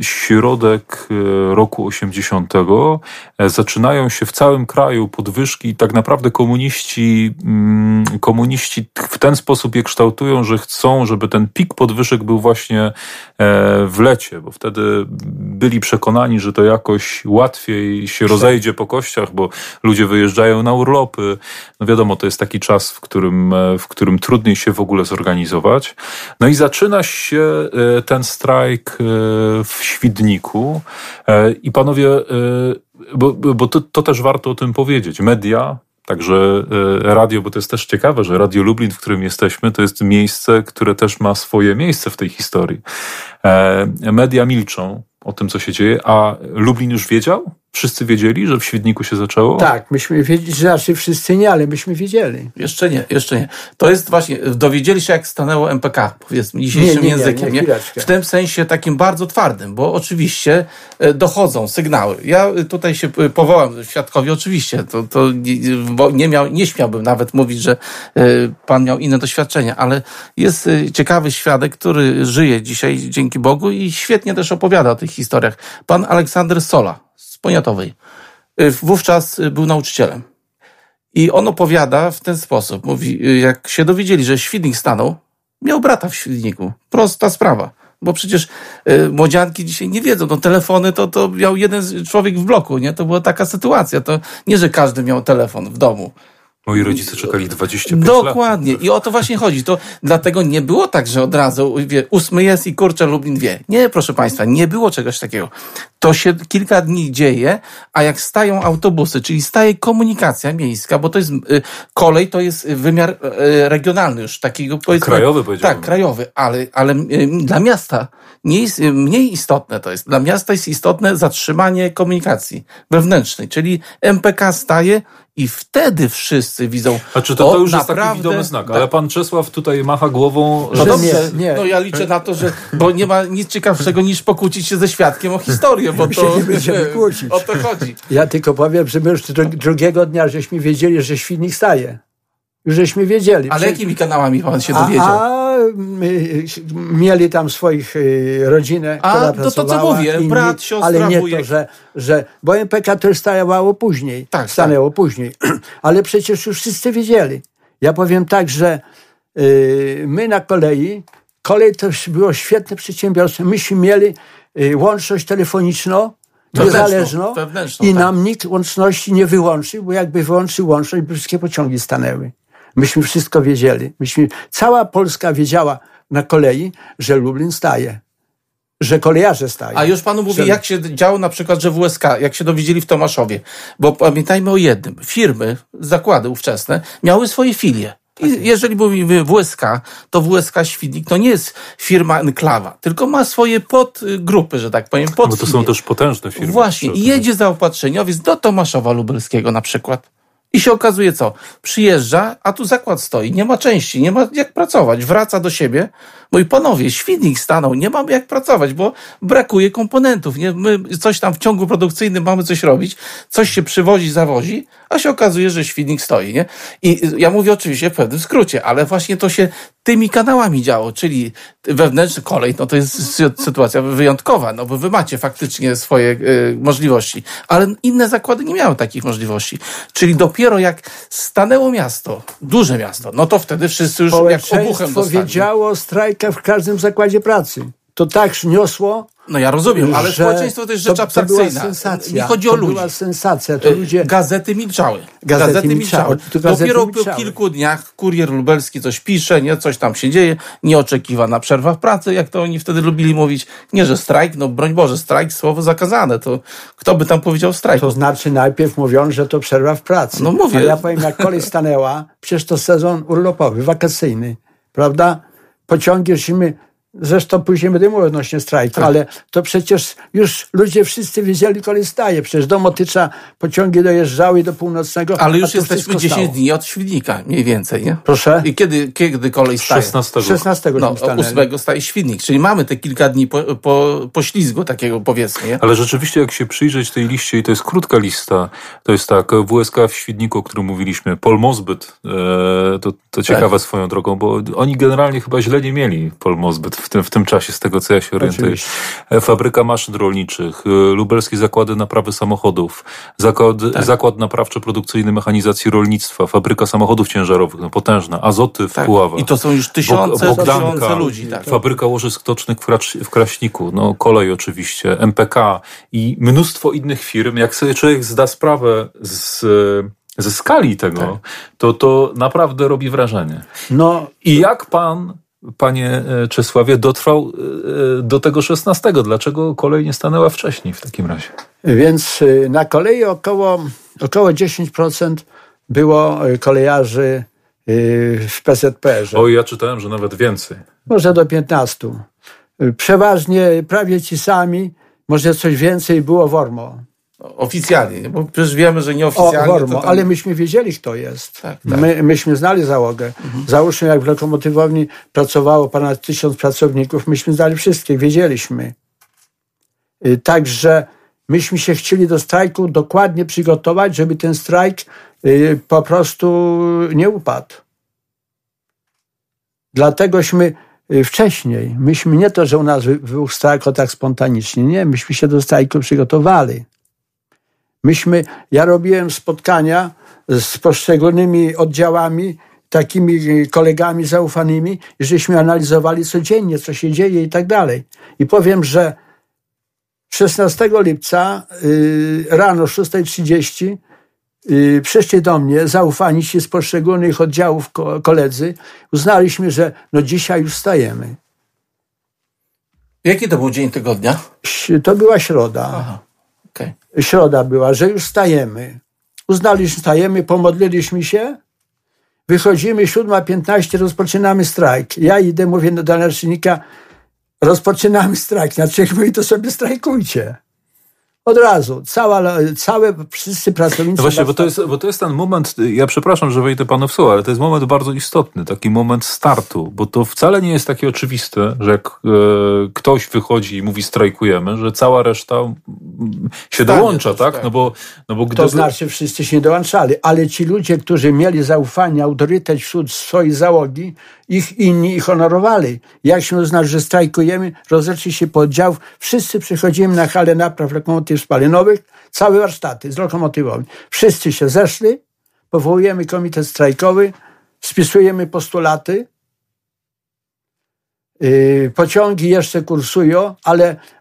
środek roku 80. Zaczynają się w całym kraju podwyżki. Tak naprawdę komuniści w ten sposób je kształtują, że chcą, żeby ten pik podwyżek był właśnie w lecie, bo wtedy byli przekonani, że to jakoś łatwiej się rozejdzie po kościach, bo ludzie wyjeżdżają na urlopy. No wiadomo, to jest taki czas, w którym trudniej się w ogóle zorganizować. No i zaczyna się ten strajk w Świdniku. I panowie, bo to też warto o tym powiedzieć, media, także radio, bo to jest też ciekawe, że Radio Lublin, w którym jesteśmy, to jest miejsce, które też ma swoje miejsce w tej historii. Media milczą o tym, co się dzieje, a Lublin już wiedział? Wszyscy wiedzieli, że w Świdniku się zaczęło? Tak, myśmy wiedzieli, że znaczy wszyscy nie, ale myśmy wiedzieli. Jeszcze nie. To jest właśnie, dowiedzieli się, jak stanęło MPK, powiedzmy, dzisiejszym językiem. Nie? W tym sensie takim bardzo twardym, bo oczywiście dochodzą sygnały. Ja tutaj się powołam świadkowi, oczywiście, bo nie śmiałbym nawet mówić, że pan miał inne doświadczenia, ale jest ciekawy świadek, który żyje dzisiaj, dzięki Bogu, i świetnie też opowiada o tych historiach. Pan Aleksander Sola z Poniatowej. Wówczas był nauczycielem. I on opowiada w ten sposób. Mówi, jak się dowiedzieli, że Świdnik stanął, miał brata w Świdniku. Prosta sprawa. Bo przecież młodzianki dzisiaj nie wiedzą. No, telefony to miał jeden człowiek w bloku. Nie? To była taka sytuacja. To nie, że każdy miał telefon w domu. Moi rodzice czekali 25 lat. Dokładnie. I o to właśnie chodzi. To dlatego nie było tak, że od razu 8 jest i kurczę, Lublin wie. Nie, proszę państwa, nie było czegoś takiego. To się kilka dni dzieje, a jak stają autobusy, czyli staje komunikacja miejska, bo to jest kolej, to jest wymiar regionalny już takiego, powiedzmy. Krajowy, powiedziałbym. Tak, krajowy, ale dla miasta nie jest, mniej istotne to jest. Dla miasta jest istotne zatrzymanie komunikacji wewnętrznej, czyli MPK staje i wtedy wszyscy widzą. A czy to już naprawdę, jest taki widomy znak? Tak. Ale pan Czesław tutaj macha głową, że nie. No ja liczę na to, że bo nie ma nic ciekawszego niż pokłócić się ze świadkiem o historię, bo to nie będziemy kłócić. O to chodzi. Ja tylko powiem, że my już drugiego dnia żeśmy wiedzieli, że Świdnik staje. Już żeśmy wiedzieli. Ale jakimi kanałami pan się dowiedział? Mieli tam swoich rodzinę, która pracowała. To co mówię, inni, brat, siostra, ale nie wujek. To, że bo MPK też stawało później. Tak, stanęło później. Ale przecież już wszyscy wiedzieli. Ja powiem tak, że my na kolei, kolej to było świetne przedsiębiorstwo. Myśmy mieli łączność telefoniczną, niezależną i nam nikt łączności nie wyłączył, bo jakby wyłączył łączność, by wszystkie pociągi stanęły. Myśmy wszystko wiedzieli. Cała Polska wiedziała na kolei, że Lublin staje. Że kolejarze stają. A już panu mówię, jak się działo na przykład, że WSK, jak się dowiedzieli w Tomaszowie. Bo pamiętajmy o jednym. Firmy, zakłady ówczesne miały swoje filie. I jeżeli mówimy WSK, to WSK Świdnik to nie jest firma enklawa, tylko ma swoje podgrupy, że tak powiem. Bo to są też potężne firmy. Właśnie. I jedzie zaopatrzeniowiec do Tomaszowa Lubelskiego na przykład. I się okazuje co? Przyjeżdża, a tu zakład stoi, nie ma części, nie ma jak pracować. Wraca do siebie. Mój panowie, Świdnik stanął, nie mamy jak pracować, bo brakuje komponentów. Nie? My coś tam w ciągu produkcyjnym mamy coś robić, coś się przywozi, zawozi, a się okazuje, że Świdnik stoi. Nie? I ja mówię oczywiście w pewnym skrócie, ale właśnie to się tymi kanałami działo, czyli wewnętrzny kolej, no to jest sytuacja wyjątkowa, no bo wy macie faktycznie swoje możliwości, ale inne zakłady nie miały takich możliwości. Czyli dopiero jak stanęło miasto, duże miasto, no to wtedy wszyscy już jak obuchem dostali. Wiedziało strajka w każdym zakładzie pracy. To tak niosło. No ja rozumiem, ale społeczeństwo to jest rzecz abstrakcyjna. Nie chodzi o ludzi. To była sensacja. To ludzie... Gazety milczały. Gazety milczały. Dopiero po kilku dniach Kurier Lubelski coś pisze, nie, coś tam się dzieje, nieoczekiwana przerwa w pracy, jak to oni wtedy lubili mówić. Nie, że strajk, no broń Boże, strajk, słowo zakazane. To kto by tam powiedział strajk? To znaczy najpierw mówią, że to przerwa w pracy. No mówię. Ale ja powiem, jak kolej stanęła, przecież to sezon urlopowy, wakacyjny, prawda? Pociągi żeśmy... Zresztą później będę mówił odnośnie strajku, tak. Ale to przecież już ludzie wszyscy wiedzieli, kolej staje. Przecież do Motycza pociągi dojeżdżały do Północnego. Ale już jesteśmy 10 dni od Świdnika, mniej więcej, nie? Proszę? I kiedy kolej staje? 16. No, 8 staje Świdnik, czyli mamy te kilka dni poślizgu takiego, powiedzmy. Nie? Ale rzeczywiście, jak się przyjrzeć tej liście, i to jest krótka lista, to jest tak, WSK w Świdniku, o którym mówiliśmy, Polmozbyt, to ciekawe swoją drogą, bo oni generalnie chyba źle nie mieli Polmozbyt. w tym czasie, z tego co ja się orientuję. Oczywiście. Fabryka maszyn rolniczych, lubelskie zakłady naprawy samochodów, zakład naprawczy produkcyjny mechanizacji rolnictwa, fabryka samochodów ciężarowych, no potężna, Azoty w Puławach. I to są już tysiące ludzi. Tak. Fabryka łożysk tocznych w Kraśniku, no kolej oczywiście, MPK i mnóstwo innych firm. Jak sobie człowiek zda sprawę ze skali tego, to naprawdę robi wrażenie. No i jak pan, panie Czesławie, dotrwał do tego 16? Dlaczego kolej nie stanęła wcześniej w takim razie? Więc na kolei około 10% było kolejarzy w PZPR-ze. O, ja czytałem, że nawet więcej. Może do 15. Przeważnie prawie ci sami, może coś więcej było WORMO. Oficjalnie, bo przecież wiemy, że nieoficjalnie. WORMO, ale myśmy wiedzieli, kto jest. Tak. Myśmy znali załogę. Mhm. Załóżmy, jak w lokomotywowni pracowało ponad 1000 pracowników, myśmy znali wszystkich, wiedzieliśmy. Także myśmy się chcieli do strajku dokładnie przygotować, żeby ten strajk po prostu nie upadł. Dlategośmy wcześniej, myśmy nie to, że u nas był strajk tak spontanicznie, nie, myśmy się do strajku przygotowali. Ja robiłem spotkania z poszczególnymi oddziałami, takimi kolegami zaufanymi, i żeśmy analizowali codziennie, co się dzieje i tak dalej. I powiem, że 16 lipca rano 6:30 przyszli do mnie zaufani ci z poszczególnych oddziałów koledzy. Uznaliśmy, że no dzisiaj już wstajemy. Jaki to był dzień tego dnia? To była środa. Aha. Okay. Środa była, że już wstajemy. Uznaliśmy, że wstajemy, pomodliliśmy się, wychodzimy, 7:15, rozpoczynamy strajk. Ja idę, mówię do naczelnika, rozpoczynamy strajk. Naczelnik mówi, to sobie strajkujcie. Od razu. Wszyscy pracownicy... No właśnie, bo to jest ten moment, ja przepraszam, że wejdę panu w słowo, ale to jest moment bardzo istotny, taki moment startu, bo to wcale nie jest takie oczywiste, że jak ktoś wychodzi i mówi strajkujemy, że cała reszta się dołącza, tak? No bo gdyby... To znaczy wszyscy się dołączali, ale ci ludzie, którzy mieli zaufanie, autorytet wśród swojej załogi, inni ich honorowali. Jak się uznał, że strajkujemy, rozeszli się po oddziałów, wszyscy przychodzimy na halę napraw lokomotyw spalinowych, całe warsztaty z lokomotywami. Wszyscy się zeszli, powołujemy komitet strajkowy, spisujemy postulaty. Pociągi jeszcze kursują,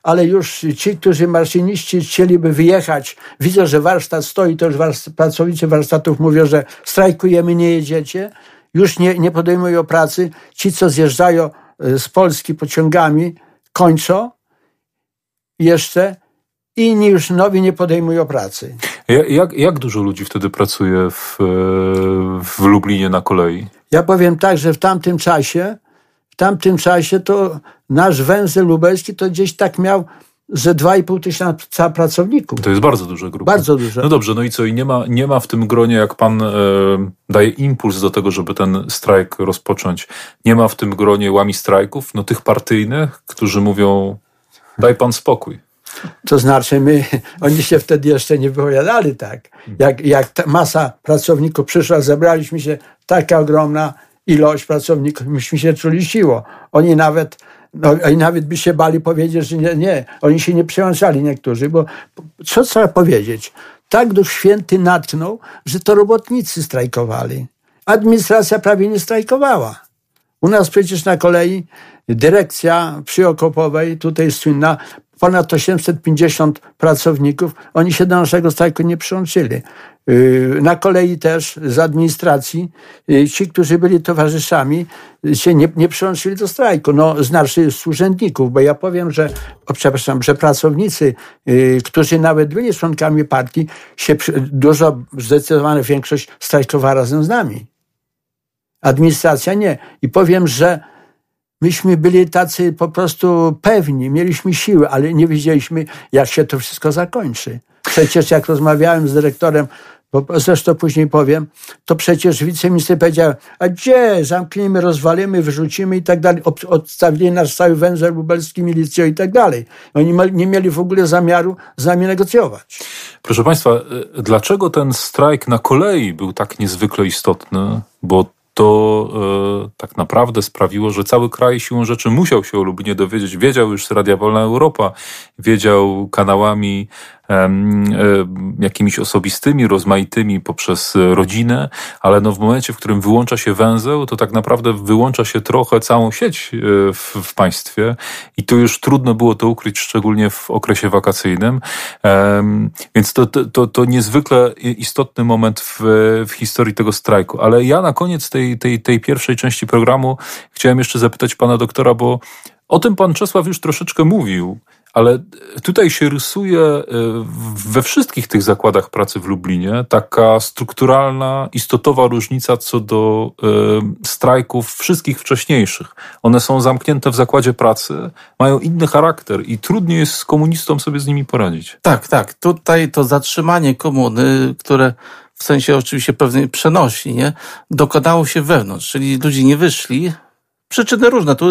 ale już ci, którzy maszyniści chcieliby wyjechać, widzą, że warsztat stoi, to już pracownicy warsztatów mówią, że strajkujemy, nie jedziecie. Już nie podejmują pracy. Ci, co zjeżdżają z Polski pociągami, kończą jeszcze. Inni już nowi nie podejmują pracy. Jak dużo ludzi wtedy pracuje w Lublinie na kolei? Ja powiem tak, że w tamtym czasie to nasz węzeł lubelski to gdzieś tak miał ze 2,5 tysiąca pracowników. To jest bardzo duża grupa. Bardzo duża. No dobrze, no i co? I nie ma w tym gronie, jak pan daje impuls do tego, żeby ten strajk rozpocząć, nie ma w tym gronie łamistrajków, no tych partyjnych, którzy mówią, daj pan spokój. To znaczy oni się wtedy jeszcze nie wypowiadali tak. Jak ta masa pracowników przyszła, zebraliśmy się, taka ogromna ilość pracowników, myśmy się czuli siłą. Oni nawet by się bali powiedzieć, że nie. Oni się nie przełączali niektórzy, bo co trzeba powiedzieć? Tak Duch Święty natknął, że to robotnicy strajkowali. Administracja prawie nie strajkowała. U nas przecież na kolei dyrekcja przy Okopowej, tutaj słynna, ponad 850 pracowników, oni się do naszego strajku nie przyłączyli. Na kolei też z administracji ci, którzy byli towarzyszami, się nie przyłączyli do strajku. No, znaczy z urzędników, bo ja powiem, że pracownicy, którzy nawet byli członkami partii, zdecydowana większość strajkowała razem z nami. Administracja nie. I powiem, że myśmy byli tacy po prostu pewni, mieliśmy siły, ale nie wiedzieliśmy, jak się to wszystko zakończy. Przecież jak rozmawiałem z dyrektorem, bo zresztą później powiem, to przecież wiceminister powiedział, a gdzie, zamknijmy, rozwalimy, wyrzucimy i tak dalej. Odstawili nasz cały węzeł lubelski, milicją i tak dalej. Oni nie mieli w ogóle zamiaru z nami negocjować. Proszę państwa, dlaczego ten strajk na kolei był tak niezwykle istotny? Bo to tak naprawdę sprawiło, że cały kraj siłą rzeczy musiał się o Lublinie dowiedzieć. Wiedział już z Radia Wolna Europa, wiedział kanałami jakimiś osobistymi, rozmaitymi poprzez rodzinę, ale no w momencie, w którym wyłącza się węzeł, to tak naprawdę wyłącza się trochę całą sieć w państwie i tu już trudno było to ukryć, szczególnie w okresie wakacyjnym. Więc to niezwykle istotny moment w historii tego strajku. Ale ja na koniec tej pierwszej części programu chciałem jeszcze zapytać pana doktora, bo o tym pan Czesław już troszeczkę mówił, ale tutaj się rysuje we wszystkich tych zakładach pracy w Lublinie taka strukturalna, istotowa różnica co do strajków wszystkich wcześniejszych. One są zamknięte w zakładzie pracy, mają inny charakter i trudniej jest z komunistą sobie z nimi poradzić. Tak. Tutaj to zatrzymanie komuny, które w sensie oczywiście pewnie przenosi, nie? Dokonało się wewnątrz, czyli ludzie nie wyszli. Przyczyny różne. Tu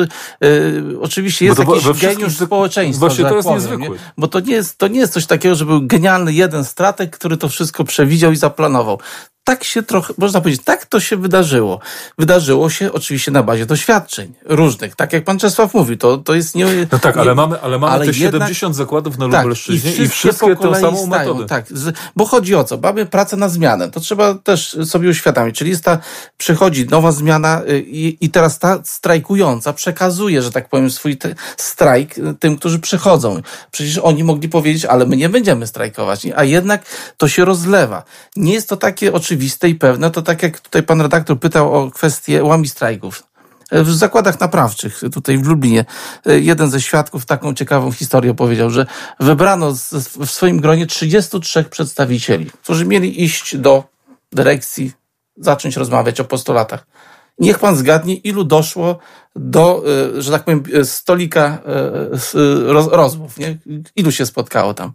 oczywiście jest jakiś geniusz społeczeństwa. Właśnie to jest niezwykłe. Nie? Bo to nie jest coś takiego, że był genialny jeden strateg, który to wszystko przewidział i zaplanował. Tak się trochę, można powiedzieć, tak to się wydarzyło. Wydarzyło się oczywiście na bazie doświadczeń różnych. Tak jak pan Czesław mówił, to jest nie... No tak, ale mamy te 70 jednak, zakładów na Lubelszczyźnie i wszystkie tą samą metodę. Tak, bo chodzi o co? Mamy pracę na zmianę. To trzeba też sobie uświadomić. Czyli przychodzi nowa zmiana i teraz ta strajkująca przekazuje, że tak powiem, swój strajk tym, którzy przychodzą. Przecież oni mogli powiedzieć, ale my nie będziemy strajkować. A jednak to się rozlewa. Nie jest to takie oczywiste i pewne, to tak jak tutaj pan redaktor pytał o kwestię łamistrajków. W zakładach naprawczych tutaj w Lublinie jeden ze świadków taką ciekawą historię powiedział, że wybrano w swoim gronie 33 przedstawicieli, którzy mieli iść do dyrekcji, zacząć rozmawiać o postulatach. Niech pan zgadnie, ilu doszło do, że tak powiem, stolika rozmów. Nie? Ilu się spotkało tam?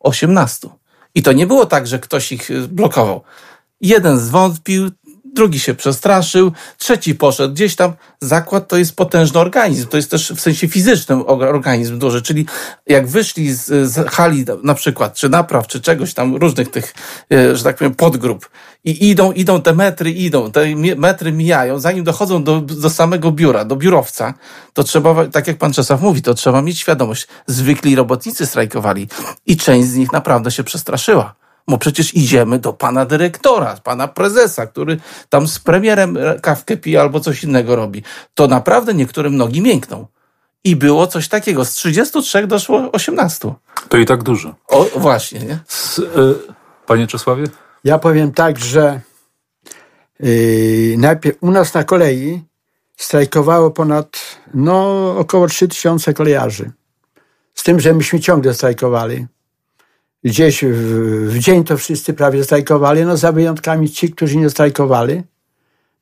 18. I to nie było tak, że ktoś ich blokował. Jeden zwątpił, drugi się przestraszył, trzeci poszedł gdzieś tam. Zakład to jest potężny organizm, to jest też w sensie fizycznym organizm duży, czyli jak wyszli z hali na przykład, czy napraw, czy czegoś tam, różnych tych, że tak powiem, podgrup i idą te metry mijają, zanim dochodzą do samego biura, do biurowca, to trzeba, tak jak pan Czesław mówi, to trzeba mieć świadomość. Zwykli robotnicy strajkowali i część z nich naprawdę się przestraszyła. Bo przecież idziemy do pana dyrektora, pana prezesa, który tam z premierem kawkę pije albo coś innego robi. To naprawdę niektórym nogi miękną. I było coś takiego. Z 33 doszło 18. To i tak dużo. O, właśnie, nie? Panie Czesławie? Ja powiem tak, że najpierw u nas na kolei strajkowało około 3000 kolejarzy. Z tym, że myśmy ciągle strajkowali. Gdzieś w dzień to wszyscy prawie strajkowali, za wyjątkami ci, którzy nie strajkowali.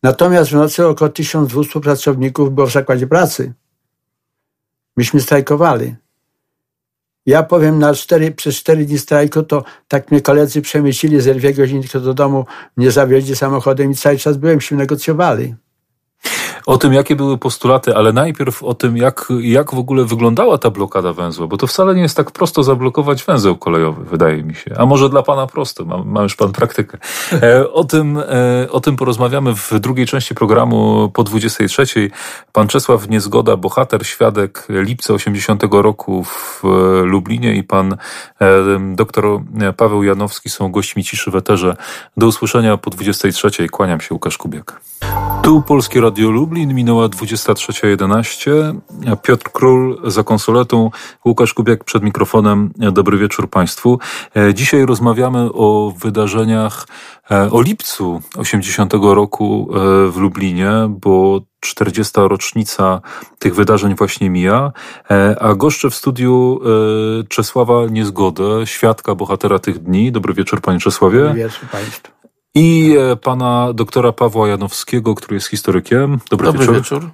Natomiast w nocy około 1200 pracowników było w zakładzie pracy. Myśmy strajkowali. Ja powiem, przez 4 dni strajku to tak mnie koledzy przemycili, ze 2 godziny do domu mnie zawieźli samochodem i cały czas się negocjowali. O tym, jakie były postulaty, ale najpierw o tym, jak w ogóle wyglądała ta blokada węzła, bo to wcale nie jest tak prosto zablokować węzeł kolejowy, wydaje mi się. A może dla pana prosto, ma już pan praktykę. O tym porozmawiamy w drugiej części programu po 23. Pan Czesław Niezgoda, bohater, świadek lipca 80 roku w Lublinie i pan doktor Paweł Janowski są gośćmi Ciszy w Eterze. Do usłyszenia po 23. Kłaniam się, Łukasz Kubiak. Tu Polskie Radio Lublin, minęła 23:11. Piotr Król za konsoletą, Łukasz Kubiak przed mikrofonem. Dobry wieczór Państwu. Dzisiaj rozmawiamy o wydarzeniach, o lipcu 80 roku w Lublinie, bo 40. rocznica tych wydarzeń właśnie mija, a goszczę w studiu Czesława Niezgodę, świadka, bohatera tych dni. Dobry wieczór Panie Czesławie. Dobry wieczór Państwu. I pana doktora Pawła Janowskiego, który jest historykiem. Dobry wieczór.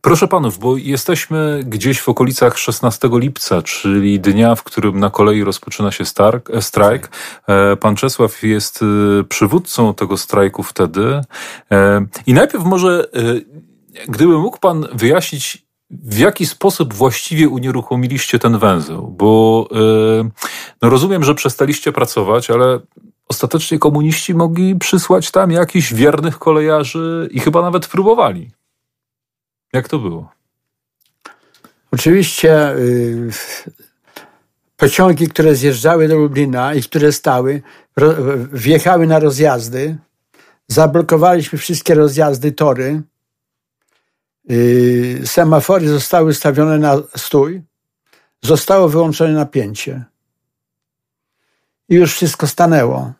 Proszę panów, bo jesteśmy gdzieś w okolicach 16 lipca, czyli dnia, w którym na kolei rozpoczyna się strajk. Pan Czesław jest przywódcą tego strajku wtedy. I najpierw może, gdyby mógł pan wyjaśnić, w jaki sposób właściwie unieruchomiliście ten węzeł? Bo rozumiem, że przestaliście pracować, ale ostatecznie komuniści mogli przysłać tam jakichś wiernych kolejarzy i chyba nawet próbowali. Jak to było? Oczywiście pociągi, które zjeżdżały do Lublina i które stały, wjechały na rozjazdy. Zablokowaliśmy wszystkie rozjazdy, tory. Semafory zostały stawione na stój. Zostało wyłączone napięcie. I już wszystko stanęło.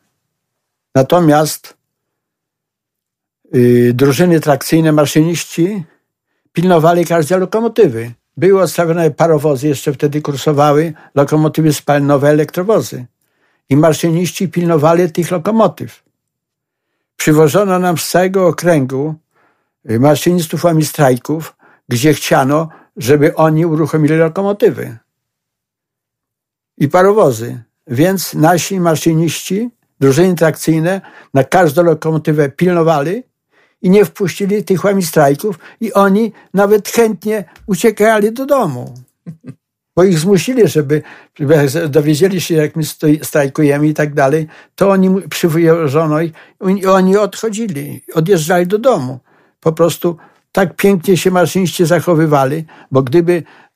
Natomiast drużyny trakcyjne, maszyniści pilnowali każdej lokomotywy. Były odstawione parowozy, jeszcze wtedy kursowały lokomotywy spalinowe, elektrowozy. I maszyniści pilnowali tych lokomotyw. Przywożono nam z całego okręgu maszynistów amistrajków, gdzie chciano, żeby oni uruchomili lokomotywy i parowozy. Więc nasi maszyniści, drużyny trakcyjne na każdą lokomotywę pilnowali i nie wpuścili tych amistrajków i oni nawet chętnie uciekali do domu. Bo ich zmusili, żeby dowiedzieli się, jak my strajkujemy i tak dalej, to oni przywożono ich i oni odchodzili, odjeżdżali do domu. Po prostu tak pięknie się maszyniści zachowywali, bo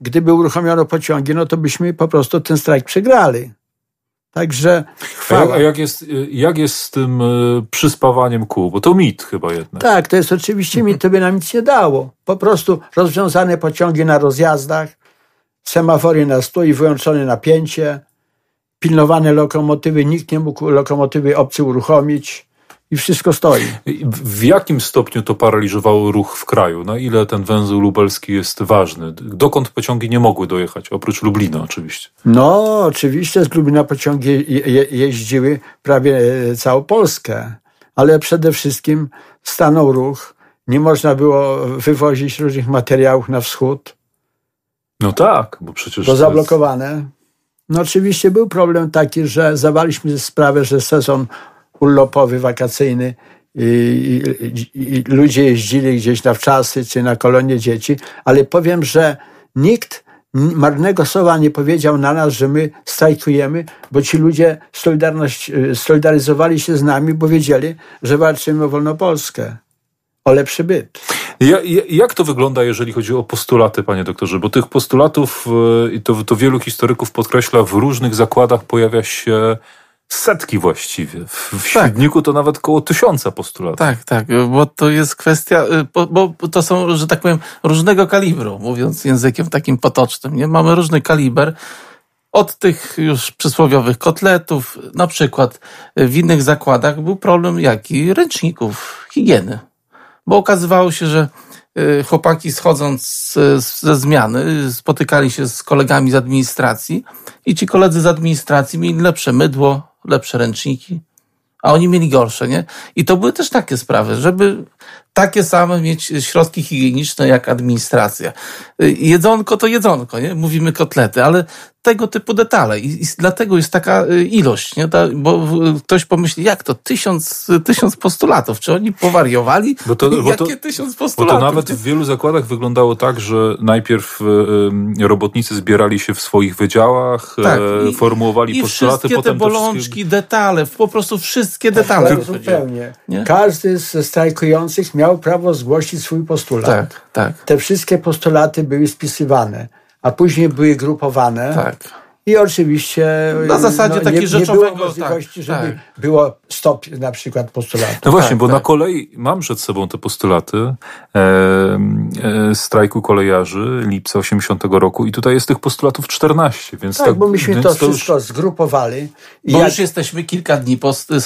gdyby uruchomiono pociągi, no to byśmy po prostu ten strajk przegrali. Także chwała. A jak jest z tym przyspawaniem kół? Bo to mit chyba jednak. Tak, to jest oczywiście mit, to by nam nic nie dało. Po prostu rozwiązane pociągi na rozjazdach, semafory na stój, wyłączone napięcie, pilnowane lokomotywy, nikt nie mógł lokomotywy obcy uruchomić i wszystko stoi. W jakim stopniu to paraliżowało ruch w kraju? Na ile ten węzeł lubelski jest ważny? Dokąd pociągi nie mogły dojechać? Oprócz Lublina oczywiście. No oczywiście z Lublina pociągi jeździły prawie całą Polskę, ale przede wszystkim stanął ruch. Nie można było wywozić różnych materiałów na wschód. No tak, bo przecież... To zablokowane. Jest... No oczywiście był problem taki, że zdawaliśmy sprawę, że sezon urlopowy, wakacyjny i ludzie jeździli gdzieś na wczasy czy na kolonie dzieci, ale powiem, że nikt marnego słowa nie powiedział na nas, że my strajkujemy, bo ci ludzie solidaryzowali się z nami, bo wiedzieli, że walczymy o wolną Polskę, o lepszy byt. Jak to wygląda, jeżeli chodzi o postulaty, panie doktorze? Bo tych postulatów, i to wielu historyków podkreśla, w różnych zakładach pojawia się setki właściwie. W Świdniku to nawet koło 1000 postulatów. Tak, bo to jest kwestia, bo to są, że tak powiem, różnego kalibru, mówiąc językiem takim potocznym. Nie? Mamy różny kaliber. Od tych już przysłowiowych kotletów, na przykład w innych zakładach był problem jaki? Ręczników, higieny. Bo okazywało się, że chłopaki schodząc ze zmiany spotykali się z kolegami z administracji i ci koledzy z administracji mieli lepsze mydło, lepsze ręczniki, a oni mieli gorsze, nie? I to były też takie sprawy, żeby takie same mieć środki higieniczne jak administracja. Jedzonko to jedzonko, nie? Mówimy kotlety, ale tego typu detale i dlatego jest taka ilość, nie? Bo ktoś pomyśli, jak to? 1000 postulatów. Czy oni powariowali? Jakie 1000 postulatów? Bo to nawet w wielu zakładach wyglądało tak, że najpierw robotnicy zbierali się w swoich wydziałach, tak, formułowali postulaty, potem te bolączki, detale, po prostu wszystkie detale. Zupełnie. Każdy ze strajkujących miał prawo zgłosić swój postulat. Tak. Te wszystkie postulaty były spisywane. A później były grupowane. Tak. I oczywiście na zasadzie takiej rzeczowego, nie było możliwości, żeby było stop na przykład postulatów. No właśnie, bo na kolei mam przed sobą te postulaty strajku kolejarzy lipca 80 roku i tutaj jest tych postulatów 14. Więc tak, bo myśmy to wszystko już zgrupowali. Bo już jesteśmy kilka dni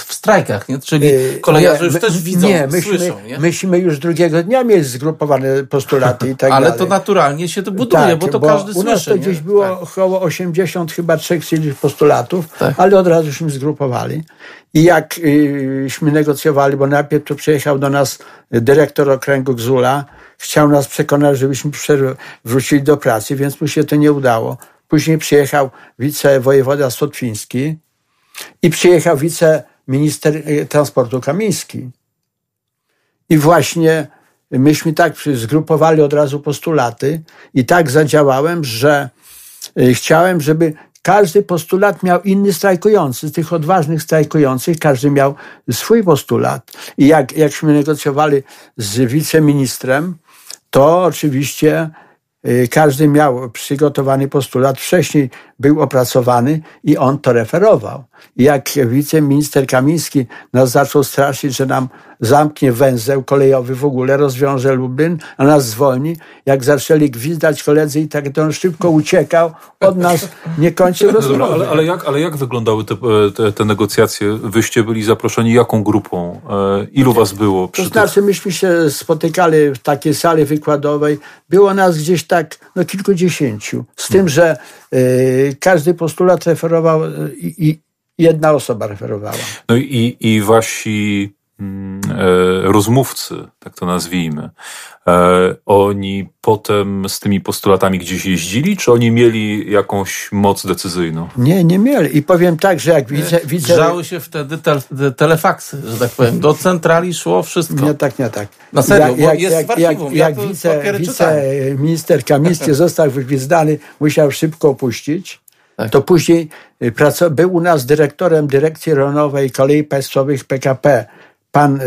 w strajkach, nie? Czyli kolejarze już też widzą, słyszą. Nie? Myśmy już drugiego dnia mieli zgrupowane postulaty i tak dalej. Ale to naturalnie się to buduje, bo to każdy słyszy. U nas to gdzieś było około 80 chyba 3 postulatów, ale od razu już zgrupowali. I jakśmy negocjowali, bo najpierw to przyjechał do nas dyrektor okręgu Gzula, chciał nas przekonać, żebyśmy wrócili do pracy, więc mu się to nie udało. Później przyjechał wicewojewoda Sotwiński i przyjechał wiceminister transportu Kamiński. I właśnie myśmy tak zgrupowali od razu postulaty i tak zadziałałem, że chciałem, żeby Każdy postulat miał inny strajkujący. Z tych odważnych strajkujących każdy miał swój postulat. I jakśmy negocjowali z wiceministrem, to oczywiście każdy miał przygotowany postulat. Wcześniej był opracowany i on to referował. I jak wiceminister Kamiński nas zaczął straszyć, że nam zamknie węzeł kolejowy w ogóle, rozwiąże Lublin, a nas zwolni. Jak zaczęli gwizdać koledzy i tak, to on szybko uciekał od nas, nie kończył rozmowy. Ale jak wyglądały te negocjacje? Wyście byli zaproszeni jaką grupą? Ilu was było? Myśmy się spotykali w takiej sali wykładowej. Było nas gdzieś tak, kilkudziesięciu. Z tym, że każdy postulat referował i jedna osoba referowała. No i wasi rozmówcy, tak to nazwijmy, oni potem z tymi postulatami gdzieś jeździli, czy oni mieli jakąś moc decyzyjną? Nie mieli. I powiem tak, że jak widzę... Grzały się wtedy telefaksy, że tak powiem. Do centrali szło wszystko. Nie tak. Na serio, wiceminister Kamiński został wygwizdany, musiał szybko opuścić. Tak. To później był u nas dyrektorem dyrekcji rejonowej kolei państwowych PKP. Pan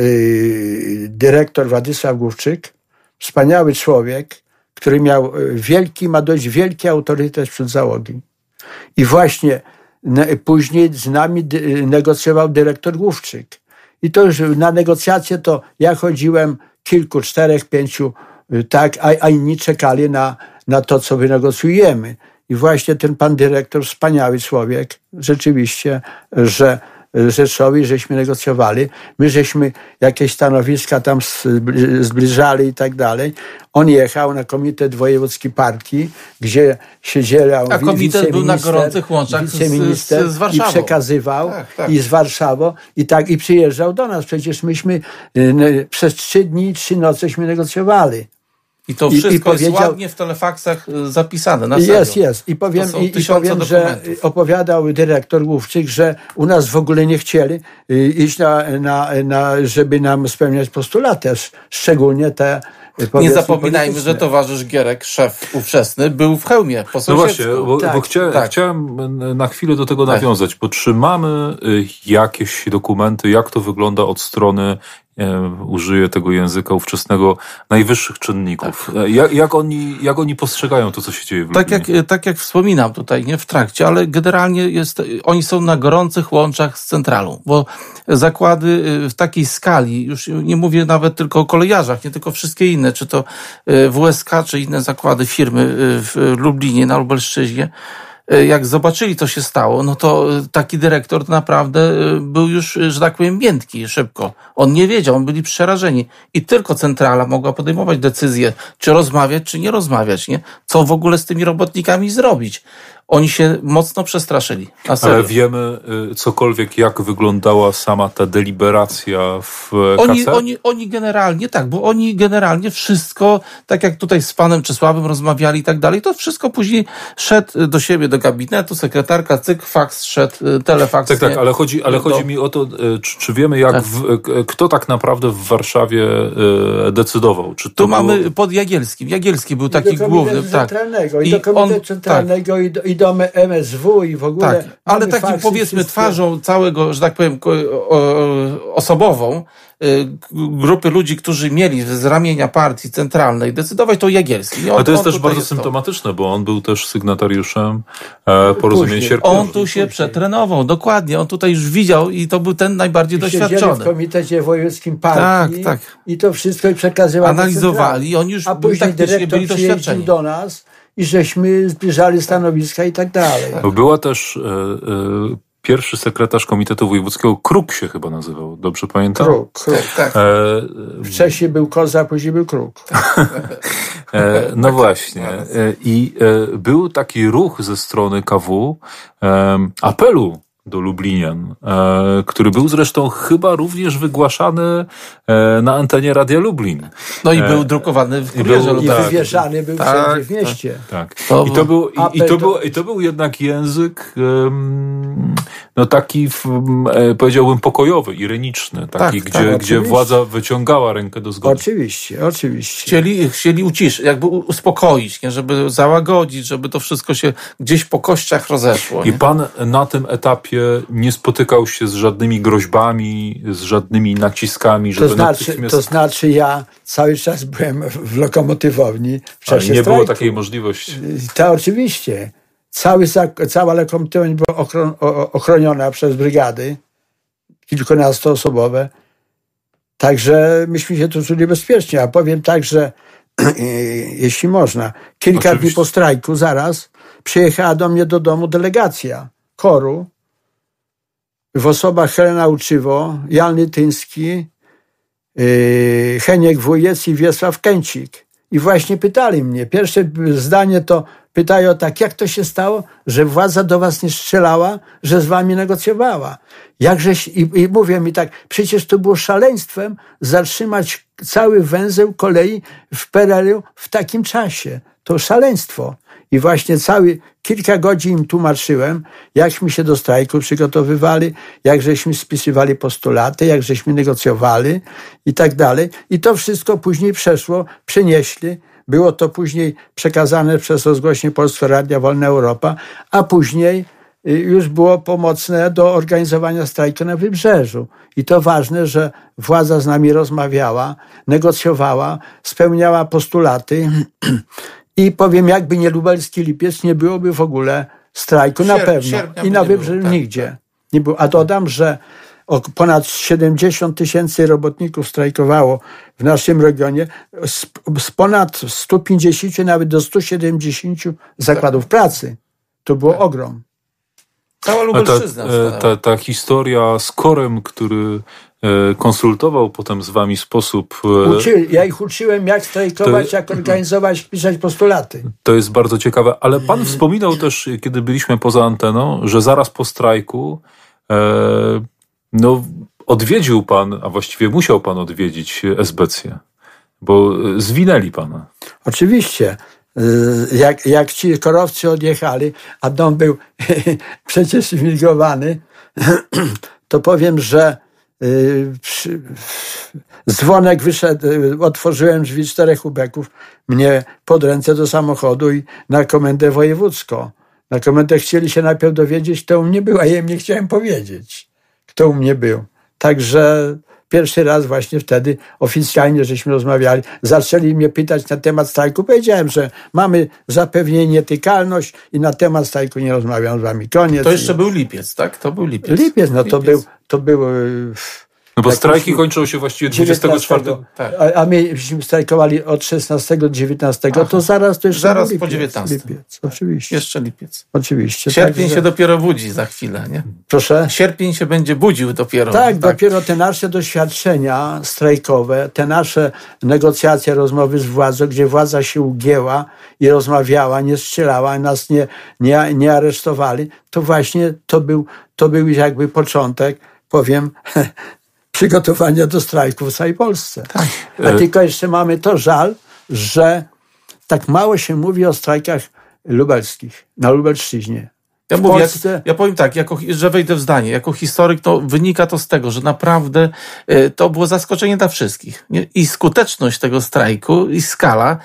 dyrektor Władysław Główczyk, wspaniały człowiek, który miał ma dość wielki autorytet wśród załogi. I właśnie później z nami negocjował dyrektor Główczyk. I to już na negocjacje to ja chodziłem kilku, czterech, pięciu, tak, a inni czekali na to, co wynegocjujemy. I właśnie ten pan dyrektor, wspaniały człowiek, rzeczywiście, że Rzeszowi żeśmy negocjowali. My żeśmy jakieś stanowiska tam zbliżali i tak dalej. On jechał na komitet wojewódzki partii, gdzie siedział wiceminister. A komitet był na gorących łączach z Warszawą. I przekazywał i z Warszawą. I przyjeżdżał do nas. Przecież myśmy przez 3 dni, 3 noceśmy negocjowali. I to wszystko jest ładnie w telefaksach zapisane. Na serio. Jest. I powiem, że opowiadał dyrektor Główczyk, że u nas w ogóle nie chcieli iść żeby nam spełniać postulaty, szczególnie te. Nie zapominajmy, że towarzysz Gierek, szef ówczesny, był w hełmie po sąsiedzku. No właśnie, bo chciałem na chwilę do tego nawiązać, bo czy mamy jakieś dokumenty, jak to wygląda od strony, użyję tego języka ówczesnego, najwyższych czynników. Tak. Jak oni postrzegają to, co się dzieje w Lublinie? Tak jak wspominam tutaj, nie w trakcie, ale generalnie oni są na gorących łączach z centralą, bo zakłady w takiej skali, już nie mówię nawet tylko o kolejarzach, nie tylko wszystkie inne, czy to WSK, czy inne zakłady, firmy w Lublinie, na Lubelszczyźnie, jak zobaczyli, co się stało, no to taki dyrektor naprawdę był już, że tak powiem, miętki szybko. On nie wiedział, byli przerażeni. I tylko centrala mogła podejmować decyzję, czy rozmawiać, czy nie rozmawiać, nie? Co w ogóle z tymi robotnikami zrobić? Oni się mocno przestraszyli. Ale wiemy cokolwiek, jak wyglądała sama ta deliberacja w KC? Oni generalnie tak, bo oni generalnie wszystko, tak jak tutaj z panem Czesławem rozmawiali i tak dalej, to wszystko później szedł do siebie, do gabinetu, sekretarka, cyk, faks szedł, telefaks. Tak, ale chodzi mi o to, czy wiemy, jak tak. Kto tak naprawdę w Warszawie decydował? Czy to mamy pod Jagielskim. Jagielski był taki główny. I do komitetu centralnego, i do MSW i w ogóle. Tak, ale takim powiedzmy twarzą całego, że tak powiem, osobową grupy ludzi, którzy mieli z ramienia partii centralnej decydować, to Jagielski. Ale to jest też bardzo symptomatyczne, bo on był też sygnatariuszem porozumienia sierpniowych. On tu się przetrenował, dokładnie. On tutaj już widział i to był ten najbardziej doświadczony. W komitecie wojewódzkim partii i to wszystko przekazywał. Analizowali, oni już taktycznie byli doświadczeni. Do nas i żeśmy zbliżali stanowiska i tak dalej. Była też pierwszy sekretarz komitetu wojewódzkiego, Kruk się chyba nazywał, dobrze pamiętam? Kruk. Tak. Wcześniej był Koza, później był Kruk. No właśnie. I był taki ruch ze strony KW apelu do Lublinian, który był zresztą chyba również wygłaszany na antenie Radia Lublin. No i był drukowany w Kurierze. I wywieszany był wszędzie w mieście. Tak. I to był jednak język no taki, powiedziałbym, pokojowy, ironiczny, taki, tak, gdzie władza wyciągała rękę do zgody. Oczywiście. Chcieli uciszyć, jakby uspokoić, nie? Żeby załagodzić, żeby to wszystko się gdzieś po kościach rozeszło. Nie? I pan na tym etapie nie spotykał się z żadnymi groźbami, z żadnymi naciskami, żeby natychmiast... To znaczy ja cały czas byłem w lokomotywowni w czasie strajku. Nie było takiej możliwości. To oczywiście. Cała lokomotywa była ochroniona przez brygady kilkunastoosobowe. Także myśmy się tu czuli bezpiecznie. A powiem tak, że jeśli można, kilka dni po strajku zaraz przyjechała do mnie do domu delegacja KOR-u w osobach Helena Uczywo, Jan Lityński, Heniek Wujec i Wiesław Kęcik. I właśnie pytali mnie. Pierwsze zdanie to pytają tak, jak to się stało, że władza do was nie strzelała, że z wami negocjowała. I mówię mi tak, przecież to było szaleństwem zatrzymać cały węzeł kolei w PRL-u w takim czasie. To szaleństwo. I właśnie kilka godzin im tłumaczyłem, jakśmy się do strajku przygotowywali, jak żeśmy spisywali postulaty, jak żeśmy negocjowali i tak dalej. I to wszystko później przenieśli. Było to później przekazane przez rozgłośnie Polskiego Radia Wolna Europa, a później już było pomocne do organizowania strajku na Wybrzeżu. I to ważne, że władza z nami rozmawiała, negocjowała, spełniała postulaty i powiem, jakby nie Lubelski Lipiec, nie byłoby w ogóle strajku na pewno. I na Wybrzeżu nigdzie. Nie było. A dodam, że ponad 70 tysięcy robotników strajkowało w naszym regionie z ponad 150 nawet do 170 zakładów pracy. To było ogrom. Cała Lubelszczyzna. Ta historia z KOR-em, który konsultował potem z wami sposób... Ja ich uczyłem, jak strajkować, jak organizować, pisać postulaty. To jest bardzo ciekawe. Ale pan wspominał też, kiedy byliśmy poza anteną, że zaraz po strajku odwiedził pan, a właściwie musiał pan odwiedzić SBC, bo zwinęli pana. Oczywiście. Jak ci korowcy odjechali, a dom był przecież zmigowany, to powiem, że dzwonek wyszedł, otworzyłem drzwi 4 ubeków, mnie pod ręce do samochodu i na komendę wojewódzką. Na komendę chcieli się najpierw dowiedzieć, kto u mnie był, a ja im nie chciałem powiedzieć, kto u mnie był. Także pierwszy raz właśnie wtedy oficjalnie żeśmy rozmawiali. Zaczęli mnie pytać na temat strajku. Powiedziałem, że mamy zapewnienie nietykalność i na temat strajku nie rozmawiam z wami. Koniec. To jeszcze był lipiec, tak? To był lipiec. Lipiec, to był... No bo strajki kończą się właściwie 24. Tak. A myśmy strajkowali od 16 do 19. Aha. To zaraz to jeszcze zaraz lipiec, po 19. Lipiec, oczywiście. Jeszcze lipiec. Oczywiście. Sierpień się dopiero budzi za chwilę, nie? Proszę? Sierpień się będzie budził dopiero. Tak, dopiero te nasze doświadczenia strajkowe, te nasze negocjacje, rozmowy z władzą, gdzie władza się ugięła i rozmawiała, nie strzelała, nas nie aresztowali, to właśnie to był jakby początek, powiem... przygotowania do strajku w całej Polsce. Tak. A tylko jeszcze mamy to żal, że tak mało się mówi o strajkach lubelskich, na Lubelszczyźnie. Ja powiem tak, że wejdę w zdanie. Jako historyk to wynika to z tego, że naprawdę to było zaskoczenie dla wszystkich. Nie? I skuteczność tego strajku, i skala,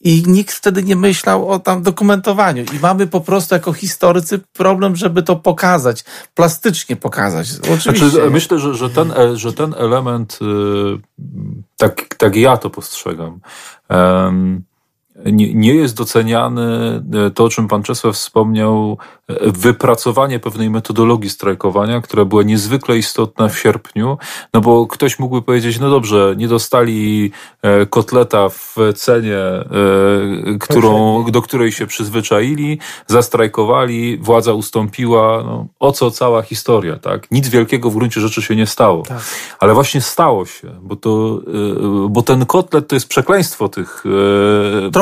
i nikt wtedy nie myślał o tam dokumentowaniu. I mamy po prostu jako historycy problem, żeby to pokazać, plastycznie pokazać. Oczywiście. Znaczy, myślę, że ten element, tak ja to postrzegam, nie jest doceniany, to o czym pan Czesław wspomniał, wypracowanie pewnej metodologii strajkowania, która była niezwykle istotna w sierpniu, no bo ktoś mógłby powiedzieć, no dobrze, nie dostali kotleta w cenie, do której się przyzwyczaili, zastrajkowali, władza ustąpiła, no, o co cała historia, tak? Nic wielkiego w gruncie rzeczy się nie stało. Tak. Ale właśnie stało się, bo ten kotlet to jest przekleństwo tych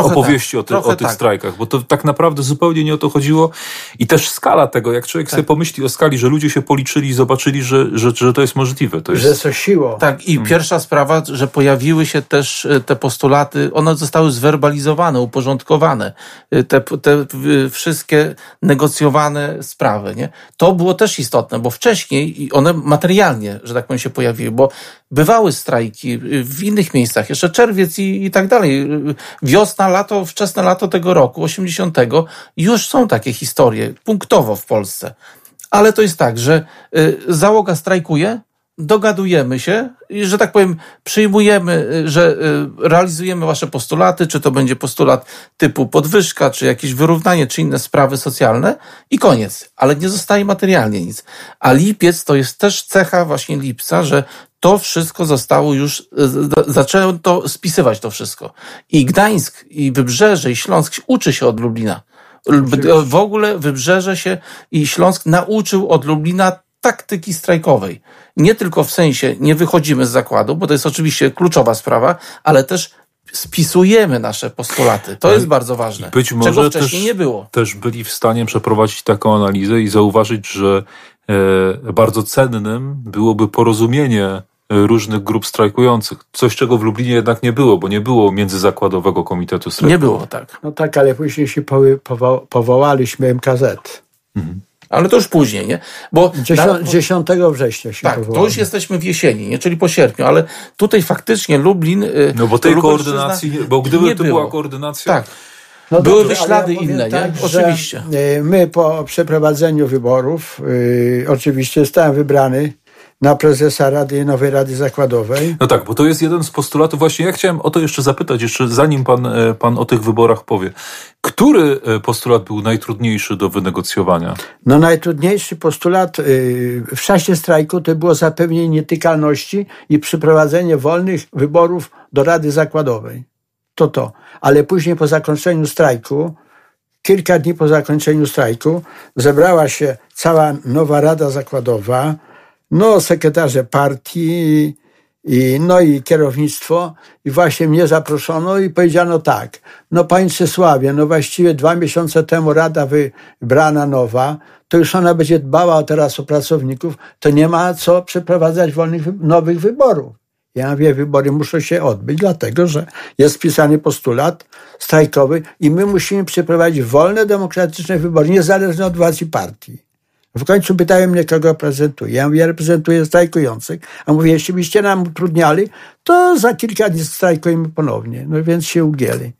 opowieści o tych strajkach, bo to tak naprawdę zupełnie nie o to chodziło. I też skala tego, jak człowiek sobie pomyśli o skali, że ludzie się policzyli i zobaczyli, że to jest możliwe. To jest... Że coś siło. Tak, i pierwsza sprawa, że pojawiły się też te postulaty, one zostały zwerbalizowane, uporządkowane. Te wszystkie negocjowane sprawy, nie? To było też istotne, bo wcześniej i one materialnie, że tak powiem, się pojawiły, bo bywały strajki w innych miejscach, jeszcze czerwiec i tak dalej. Wiosna, lato, wczesne lato tego roku, 80. Już są takie historie, punktowo w Polsce. Ale to jest tak, że załoga strajkuje, dogadujemy się i, że tak powiem, przyjmujemy, że realizujemy wasze postulaty, czy to będzie postulat typu podwyżka, czy jakieś wyrównanie, czy inne sprawy socjalne i koniec. Ale nie zostaje materialnie nic. A lipiec to jest też cecha właśnie lipca, że to wszystko zostało już, zaczęto spisywać to wszystko. I Gdańsk, i Wybrzeże, i Śląsk uczy się od Lublina. W ogóle Wybrzeże się i Śląsk nauczył od Lublina taktyki strajkowej. Nie tylko w sensie nie wychodzimy z zakładu, bo to jest oczywiście kluczowa sprawa, ale też spisujemy nasze postulaty. To jest bardzo ważne, być może czego wcześniej też nie było. Też byli w stanie przeprowadzić taką analizę i zauważyć, że bardzo cennym byłoby porozumienie różnych grup strajkujących. Coś, czego w Lublinie jednak nie było, bo nie było międzyzakładowego komitetu strajkowego. Nie było, tak. No tak, ale później się powołaliśmy MKZ. Mhm. Ale to już później, nie? Bo 10 września się tak, powołamy. To już jesteśmy w jesieni, nie? Czyli po sierpniu, ale tutaj faktycznie Lublin... No bo tej koordynacji, bo gdyby to była koordynacja... Tak. No byłyby ślady inne, tak, nie? Oczywiście. My po przeprowadzeniu wyborów, oczywiście zostałem wybrany na prezesa Rady, Nowej Rady Zakładowej. No tak, bo to jest jeden z postulatów. Właśnie ja chciałem o to jeszcze zapytać, jeszcze zanim pan o tych wyborach powie. Który postulat był najtrudniejszy do wynegocjowania? No najtrudniejszy postulat w czasie strajku to było zapewnienie nietykalności i przeprowadzenie wolnych wyborów do Rady Zakładowej. To. Ale później po zakończeniu strajku, kilka dni po zakończeniu strajku, zebrała się cała nowa Rada Zakładowa, no sekretarze partii i kierownictwo i właśnie mnie zaproszono i powiedziano tak, no panie Czesławie, no właściwie 2 miesiące temu rada wybrana nowa, to już ona będzie dbała teraz o pracowników, to nie ma co przeprowadzać nowych wyborów. Ja mówię, wybory muszą się odbyć, dlatego że jest wpisany postulat strajkowy i my musimy przeprowadzić wolne, demokratyczne wybory, niezależne od władzy partii. W końcu pytają mnie, kogo prezentuję. Ja mówię, ja reprezentuję strajkujących. A mówię, jeśli byście nam utrudniali, to za kilka dni strajkujemy ponownie. No więc się ugięli.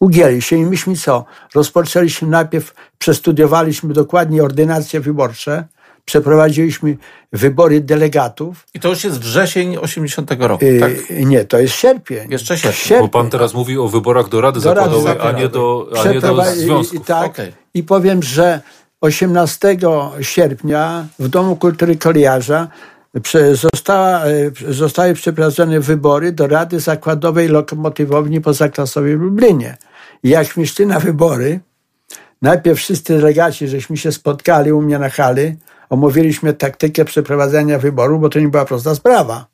Ugięli się i myśmy co? Rozpoczęliśmy najpierw, przestudiowaliśmy dokładnie ordynacje wyborcze, przeprowadziliśmy wybory delegatów. I to już jest wrzesień 80 roku, tak? Nie, to jest sierpień. Jeszcze sierpień. Bo pan teraz mówi o wyborach do Rady Zakładowej, a nie do związków. Tak, okay. I powiem, że 18 sierpnia w Domu Kultury Kolejarza zostały przeprowadzone wybory do Rady Zakładowej Lokomotywowni Pozaklasowej w Lublinie. I jak szli na wybory, najpierw wszyscy delegaci, żeśmy się spotkali u mnie na hali, omówiliśmy taktykę przeprowadzenia wyboru, bo to nie była prosta sprawa.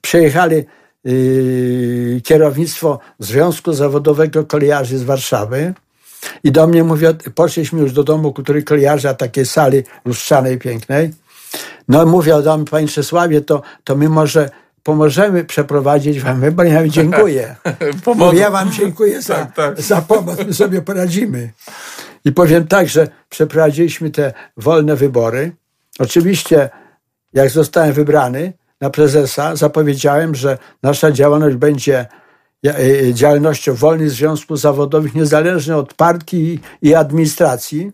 Przejechali kierownictwo Związku Zawodowego Kolejarzy z Warszawy i do mnie mówią, poszliśmy już do Domu Kultury Kolejarza, takiej sali lustrzanej, pięknej. No mówią do mnie, panie Czesławie, to my może pomożemy przeprowadzić wam wybory. Ja dziękuję. Ja wam dziękuję za pomoc, my sobie poradzimy. I powiem tak, że przeprowadziliśmy te wolne wybory. Oczywiście, jak zostałem wybrany na prezesa, zapowiedziałem, że nasza działalność będzie działalnością wolnych związków zawodowych, niezależnie od partii i administracji.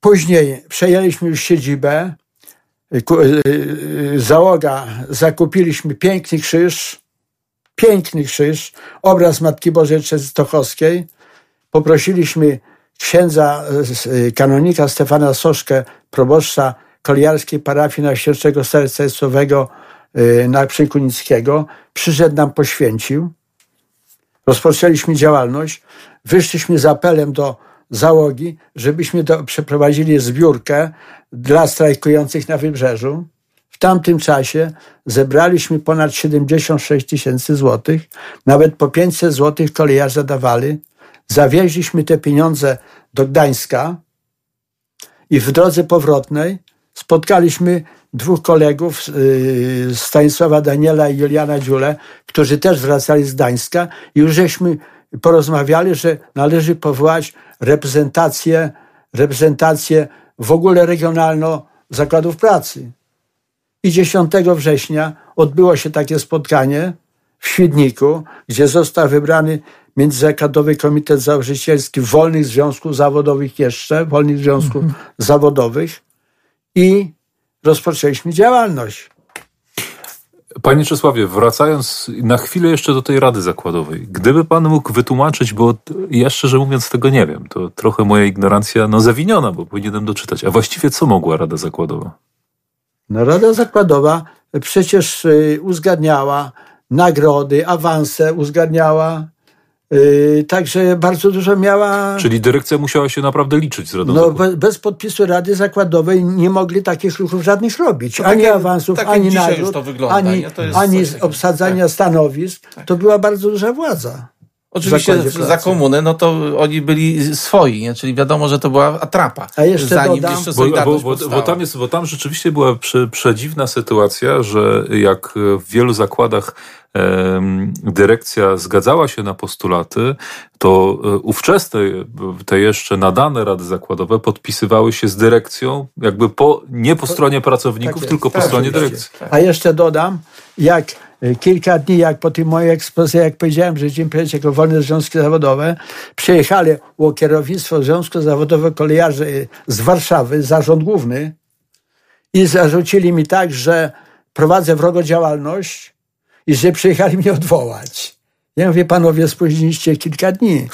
Później przejęliśmy już siedzibę. Załoga, zakupiliśmy piękny krzyż, obraz Matki Bożej Częstochowskiej. Poprosiliśmy księdza, kanonika Stefana Soszkę, proboszcza kolejarskiej parafii Najświętszego Serca Jezusowego na Przykunickiego. Przyszedł, nam poświęcił. Rozpoczęliśmy działalność. Wyszliśmy z apelem do załogi, żebyśmy przeprowadzili zbiórkę dla strajkujących na Wybrzeżu. W tamtym czasie zebraliśmy ponad 76 tysięcy złotych. Nawet po 500 złotych kolejarze dawali. Zawieźliśmy te pieniądze do Gdańska i w drodze powrotnej spotkaliśmy dwóch kolegów, Stanisława Daniela i Juliana Dziulę, którzy też wracali z Gdańska i już żeśmy porozmawiali, że należy powołać reprezentację w ogóle regionalno zakładów pracy. I 10 września odbyło się takie spotkanie w Świdniku, gdzie został wybrany Międzyzakładowy Komitet Założycielski Wolnych Związków Zawodowych i rozpoczęliśmy działalność. Panie Czesławie, wracając na chwilę jeszcze do tej Rady Zakładowej, gdyby pan mógł wytłumaczyć, bo ja szczerze mówiąc tego nie wiem, to trochę moja ignorancja zawiniona, bo powinienem doczytać. A właściwie co mogła Rada Zakładowa? No, Rada Zakładowa przecież uzgadniała nagrody, awanse uzgadniała, także bardzo dużo miała... Czyli dyrekcja musiała się naprawdę liczyć z Radą Zakładową. No, bez podpisu Rady Zakładowej nie mogli takich ruchów żadnych robić. To ani tak awansów, tak ani nagród, ani obsadzania stanowisk. Tak. To była bardzo duża władza. Oczywiście za komunę, no to oni byli swoi, nie? Czyli wiadomo, że to była atrapa. A jeszcze zanim dodam, jeszcze Solidarność powstała. Bo tam rzeczywiście była przedziwna sytuacja, że jak w wielu zakładach dyrekcja zgadzała się na postulaty, to ówczesne, te jeszcze nadane rady zakładowe podpisywały się z dyrekcją, jakby nie po stronie pracowników, tak tylko po stronie dyrekcji. Tak. A jeszcze dodam, jak kilka dni, jak po tym mojej ekspozycji, jak powiedziałem, że dzień przejdź jako Wolne Związki Zawodowe, przyjechali kierownictwo Związku Zawodowego Kolejarzy z Warszawy, zarząd główny, i zarzucili mi tak, że prowadzę wrogą działalność, i że przyjechali mnie odwołać. Ja mówię, panowie, spóźniliście kilka dni.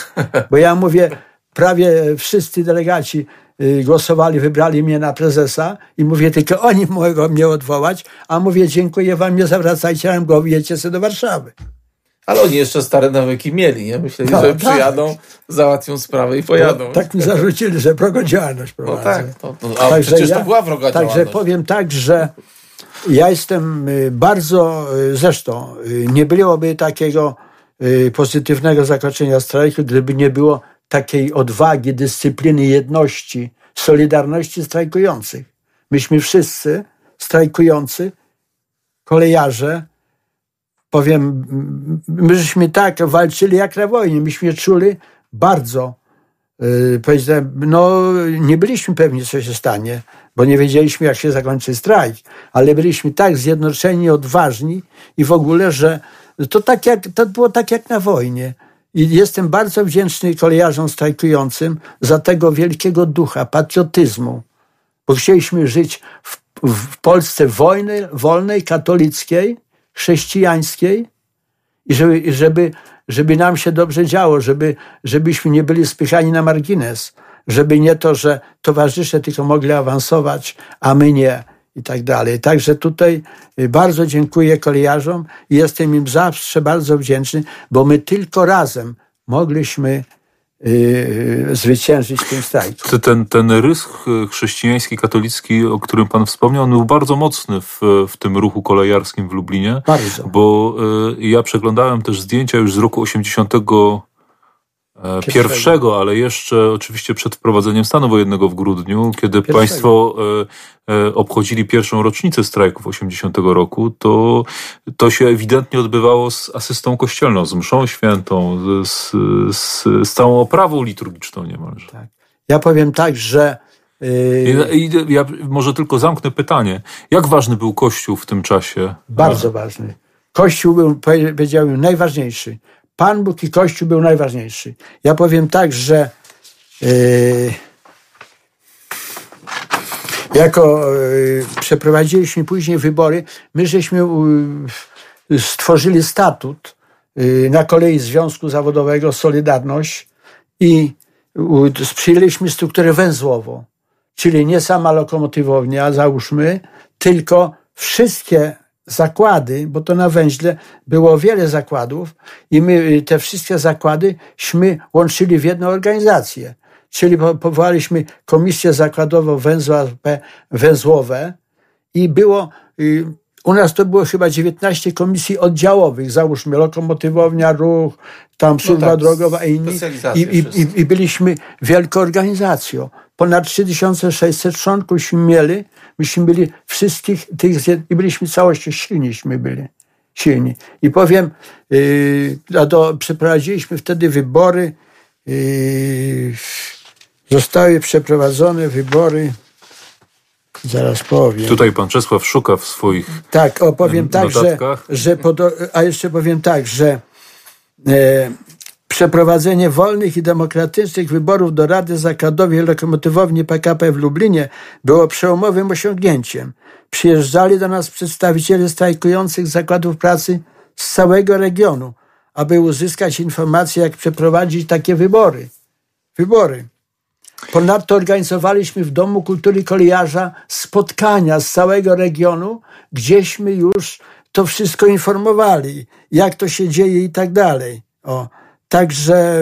Bo ja mówię, prawie wszyscy delegaci głosowali, wybrali mnie na prezesa i mówię, tylko oni mogą mnie odwołać, a mówię, dziękuję wam, nie zawracajcie nam głowy, jedźcie sobie do Warszawy. Ale oni jeszcze stare nawyki mieli, nie? Myśleli, że przyjadą, załatwią sprawę i pojadą. No, tak mi zarzucili, że wroga działalność prowadzę. No tak, przecież to była wroga działalność. Także powiem tak, że ja jestem bardzo, zresztą nie byłoby takiego pozytywnego zakończenia strajku, gdyby nie było takiej odwagi, dyscypliny, jedności, solidarności strajkujących. Myśmy wszyscy strajkujący, kolejarze, powiem, myśmy tak walczyli jak na wojnie, myśmy czuli bardzo, no nie byliśmy pewni, co się stanie, bo nie wiedzieliśmy, jak się zakończy strajk, ale byliśmy tak zjednoczeni, odważni i w ogóle, że to było tak jak na wojnie. I jestem bardzo wdzięczny kolejarzom strajkującym za tego wielkiego ducha, patriotyzmu, bo chcieliśmy żyć w Polsce wolnej, katolickiej, chrześcijańskiej i żeby nam się dobrze działo, żebyśmy nie byli spychani na margines, żeby nie to, że towarzysze tylko mogli awansować, a my nie i tak dalej. Także tutaj bardzo dziękuję kolejarzom i jestem im zawsze bardzo wdzięczny, bo my tylko razem mogliśmy zwyciężyć w tym strajku. Ten rys chrześcijański, katolicki, o którym pan wspomniał, był bardzo mocny w tym ruchu kolejarskim w Lublinie. Bardzo. Bo ja przeglądałem też zdjęcia już z roku 81, ale jeszcze oczywiście przed wprowadzeniem stanu wojennego w grudniu, kiedy państwo obchodzili pierwszą rocznicę strajków 80 roku, to się ewidentnie odbywało z asystą kościelną, z mszą świętą, z całą oprawą liturgiczną niemalże. Tak. Ja powiem tak, że... Ja może tylko zamknę pytanie. Jak ważny był Kościół w tym czasie? Bardzo ważny. Kościół był, powiedziałbym, najważniejszy. Pan Bóg i Kościół był najważniejszy. Ja powiem tak, że przeprowadziliśmy później wybory, my stworzyli statut na kolei Związku Zawodowego Solidarność i przyjęliśmy strukturę węzłową, czyli nie sama lokomotywownia, załóżmy, tylko wszystkie zakłady, bo to na węźle było wiele zakładów i my te wszystkie zakładyśmy łączyli w jedną organizację. Czyli powołaliśmy Komisję Zakładową Węzłowe i było U nas to było chyba 19 komisji oddziałowych, załóżmy lokomotywownia, ruch, tam służba drogowa i inni. I byliśmy wielką organizacją. Ponad 3600 członków mieli, myśmy byli wszystkich tych i byliśmy całością silniśmy byli. Silni. I powiem, przeprowadziliśmy wtedy wybory, zostały przeprowadzone wybory. Zaraz powiem. Tutaj pan Czesław szuka w swoich notatkach. Jeszcze powiem, że przeprowadzenie wolnych i demokratycznych wyborów do Rady Zakładowej Lokomotywowni PKP w Lublinie było przełomowym osiągnięciem. Przyjeżdżali do nas przedstawiciele strajkujących zakładów pracy z całego regionu, aby uzyskać informacje, jak przeprowadzić takie wybory. Ponadto organizowaliśmy w Domu Kultury Kolejarza spotkania z całego regionu, gdzieśmy już to wszystko informowali, jak to się dzieje i tak dalej. Także...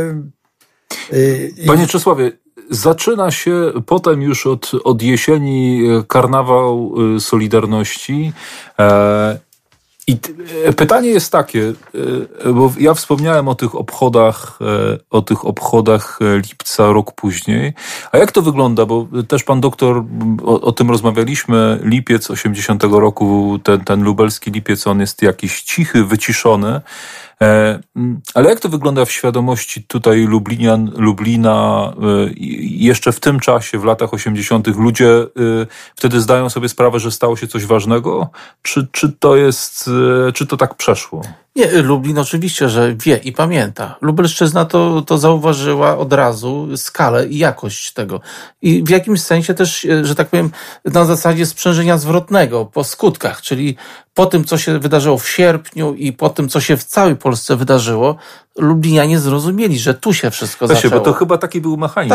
Panie Czesławie, zaczyna się potem już od jesieni karnawał Solidarności. I pytanie jest takie, bo ja wspomniałem o tych obchodach lipca rok później. A jak to wygląda? Bo też pan doktor, o tym rozmawialiśmy, lipiec 80 roku, ten lubelski lipiec, on jest jakiś cichy, wyciszony. Ale jak to wygląda w świadomości tutaj Lublina, jeszcze w tym czasie, w latach 80. ludzie wtedy zdają sobie sprawę, że stało się coś ważnego? Czy to tak przeszło? Nie, Lublin oczywiście, że wie i pamięta. Lubelszczyzna to zauważyła od razu skalę i jakość tego. I w jakimś sensie też, że tak powiem, na zasadzie sprzężenia zwrotnego po skutkach, czyli po tym, co się wydarzyło w sierpniu i po tym, co się w całej Polsce wydarzyło, Lublinianie zrozumieli, że tu się wszystko zaczęło. Bo to chyba taki był mechanizm,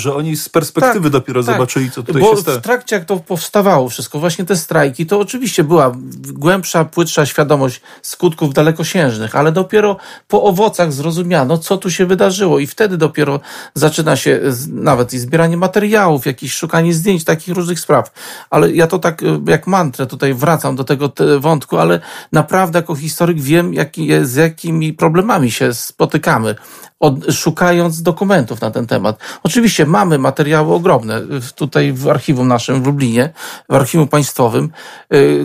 że oni z perspektywy dopiero zobaczyli, co tutaj się stało. Bo w trakcie, jak to powstawało wszystko, właśnie te strajki, to oczywiście była głębsza, płytsza świadomość skutków dalekosiężnych, ale dopiero po owocach zrozumiano, co tu się wydarzyło i wtedy dopiero zaczyna się nawet i zbieranie materiałów, jakieś szukanie zdjęć, takich różnych spraw. Ale ja to tak jak mantrę tutaj wracam do tego wątku, ale naprawdę jako historyk wiem, z jakimi problemami się spotykamy, szukając dokumentów na ten temat. Oczywiście mamy materiały ogromne tutaj w archiwum naszym w Lublinie, w archiwum państwowym,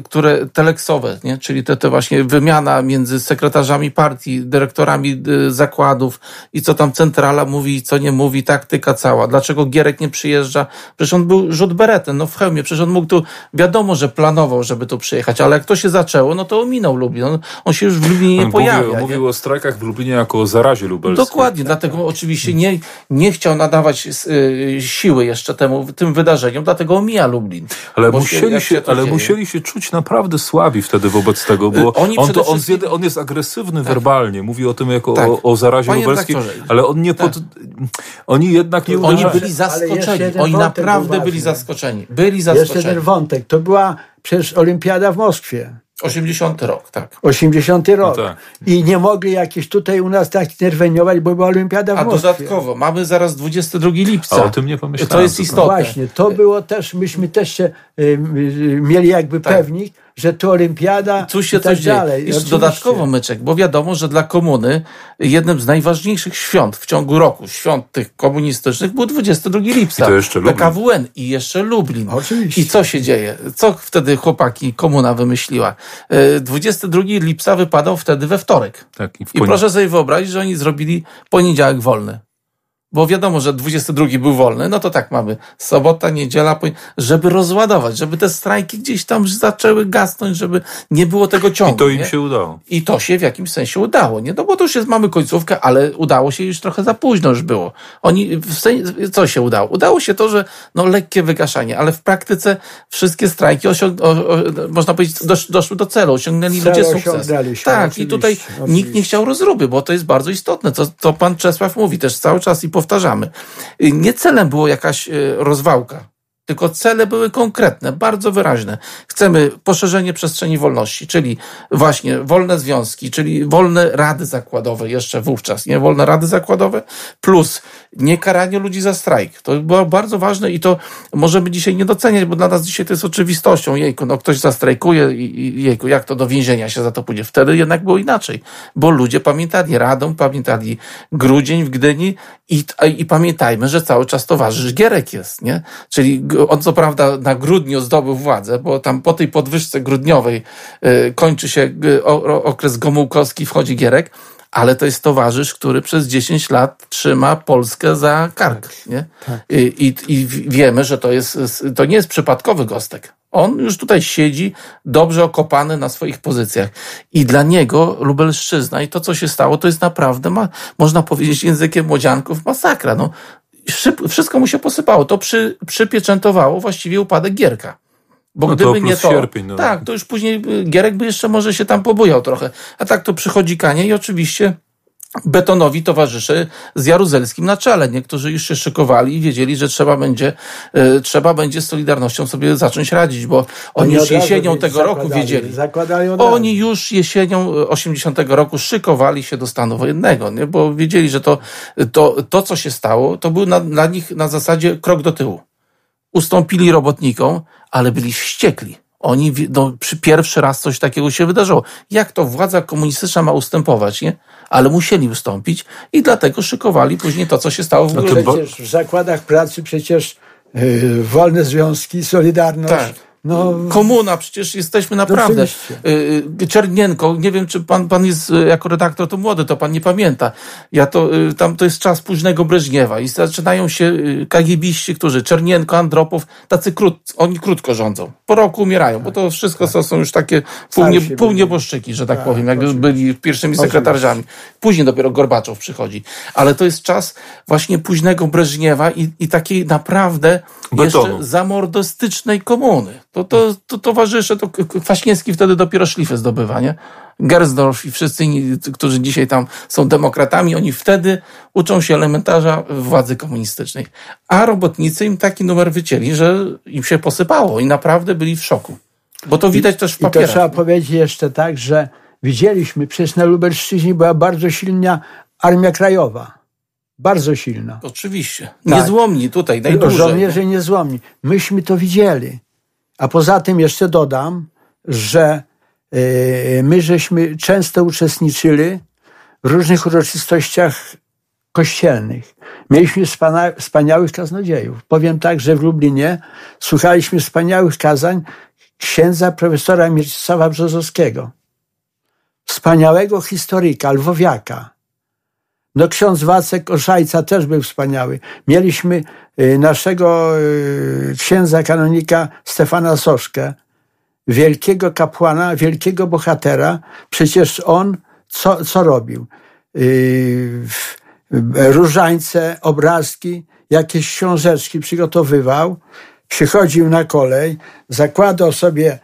które teleksowe, nie? Czyli te właśnie wymiana między sekretarzami partii, dyrektorami zakładów i co tam centrala mówi, co nie mówi, taktyka cała. Dlaczego Gierek nie przyjeżdża? Przecież on był rzut beretem, w hełmie, przecież on mógł tu, wiadomo, że planował, żeby tu przyjechać, ale jak to się zaczęło, to ominął Lublin. On się już w Lublinie nie pojawia. Mówił o strajkach w Lublinie jako o zarazie lubelskiej. Dokładnie, dlatego oczywiście nie chciał nadawać siły jeszcze tym wydarzeniom, dlatego omija Lublin. Ale musieli się czuć naprawdę słabi wtedy wobec tego, bo on jest agresywny werbalnie, mówi o tym jako o zarazie lubelskiej, ale on nie... Oni jednak nie... Oni byli zaskoczeni, oni naprawdę byli zaskoczeni. Jeszcze ten wątek, to była przecież olimpiada w Moskwie. 80 rok, tak. 80 rok. No tak. I nie mogli jakieś tutaj u nas tak interweniować, bo była olimpiada w Moskwie. A dodatkowo mamy zaraz 22 lipca. A o tym nie pomyślałem. To jest istotne. Właśnie, to było też, myśmy też się mieli jakby pewnik, że to olimpiada i tak dalej. Jeszcze dodatkowo myczek, bo wiadomo, że dla komuny jednym z najważniejszych świąt w ciągu roku, świąt tych komunistycznych, był 22 lipca. I to jeszcze Lublin. KWN i jeszcze Lublin. Oczywiście. I co się dzieje? Co wtedy komuna wymyśliła? 22 lipca wypadał wtedy we wtorek. Tak, I proszę sobie wyobrazić, że oni zrobili poniedziałek wolny. Bo wiadomo, że 22 był wolny, to tak mamy. Sobota, niedziela, żeby rozładować, żeby te strajki gdzieś tam zaczęły gasnąć, żeby nie było tego ciągu. I to im się udało. I to się w jakimś sensie udało, nie? Bo to już mamy końcówkę, ale udało się już trochę za późno już było. Co się udało? Udało się to, że lekkie wygaszanie, ale w praktyce wszystkie strajki można powiedzieć, doszły do celu, osiągnęli ludzie sukces. Tak, i tutaj nikt nie chciał rozruby, bo to jest bardzo istotne, co pan Czesław mówi też cały czas i powtarzamy. Nie celem było jakaś rozwałka, tylko cele były konkretne, bardzo wyraźne. Chcemy poszerzenie przestrzeni wolności, czyli właśnie wolne związki, czyli wolne rady zakładowe jeszcze wówczas, nie? Wolne rady zakładowe plus nie karanie ludzi za strajk. To było bardzo ważne i to możemy dzisiaj nie doceniać, bo dla nas dzisiaj to jest oczywistością. Jejku, no ktoś zastrajkuje i jejku, jak to do więzienia się za to pójdzie. Wtedy jednak było inaczej, bo ludzie pamiętali Radom, pamiętali grudzień w Gdyni i pamiętajmy, że cały czas towarzysz Gierek jest, nie? Czyli on co prawda na grudniu zdobył władzę, bo tam po tej podwyżce grudniowej kończy się okres gomułkowski, wchodzi Gierek, ale to jest towarzysz, który przez 10 lat trzyma Polskę za kark. Nie? Tak. I wiemy, że to nie jest przypadkowy gostek. On już tutaj siedzi dobrze okopany na swoich pozycjach. I dla niego Lubelszczyzna i to, co się stało, to jest naprawdę, można powiedzieć językiem młodzianków, masakra. No, wszystko mu się posypało. To przypieczętowało właściwie upadek Gierka. Bo no gdyby to nie to, sierpień, no. Tak, to już później Gierek by jeszcze może się tam pobujał trochę. A tak to przychodzi Kanie i oczywiście Betonowi towarzyszy z Jaruzelskim na czele. Niektórzy już się szykowali i wiedzieli, że trzeba będzie z Solidarnością sobie zacząć radzić, bo oni już jesienią tego roku wiedzieli. Oni już jesienią 80 roku szykowali się do stanu wojennego, nie? Bo wiedzieli, że to co się stało, to był dla nich na zasadzie krok do tyłu. Ustąpili robotnikom, ale byli wściekli. Oni pierwszy raz coś takiego się wydarzyło. Jak to władza komunistyczna ma ustępować, nie? Ale musieli ustąpić i dlatego szykowali później to, co się stało w Grudniu. Przecież w zakładach pracy wolne związki, Solidarność. Tak. No, komuna, przecież jesteśmy naprawdę. Czernienko, nie wiem, czy pan jest jako redaktor to młody, to pan nie pamięta. Tam to jest czas późnego Breżniewa i zaczynają się KGB-ści, którzy Czernienko, Andropow, tacy oni krótko rządzą. Po roku umierają, bo to wszystko są już takie półnieboszczyki, że tak powiem, jakby byli pierwszymi sekretarzami. Później dopiero Gorbaczow przychodzi. Ale to jest czas właśnie późnego Breżniewa i takiej naprawdę Betonu. Jeszcze zamordystycznej komuny. To towarzysze, to Kwaśniewski wtedy dopiero szlify zdobywa, nie? Gersdorf i wszyscy inni, którzy dzisiaj tam są demokratami, oni wtedy uczą się elementarza władzy komunistycznej. A robotnicy im taki numer wycięli, że im się posypało i naprawdę byli w szoku. Bo to widać też w papierach. I to trzeba powiedzieć jeszcze tak, że widzieliśmy, przecież na Lubelszczyźnie była bardzo silna Armia Krajowa. Bardzo silna. Oczywiście. Tak. Niezłomni tutaj, najdłużej. Żołnierze niezłomni. Myśmy to widzieli. A poza tym jeszcze dodam, że my żeśmy często uczestniczyli w różnych uroczystościach kościelnych. Mieliśmy wspaniałych kaznodziejów. Powiem tak, że w Lublinie słuchaliśmy wspaniałych kazań księdza profesora Mieczysława Brzozowskiego. Wspaniałego historyka, lwowiaka. No ksiądz Wacek Oszajca też był wspaniały. Mieliśmy naszego księdza kanonika Stefana Soszkę, wielkiego kapłana, wielkiego bohatera. Przecież on co robił? Różańce, obrazki, jakieś książeczki przygotowywał. Przychodził na kolej, zakładał sobie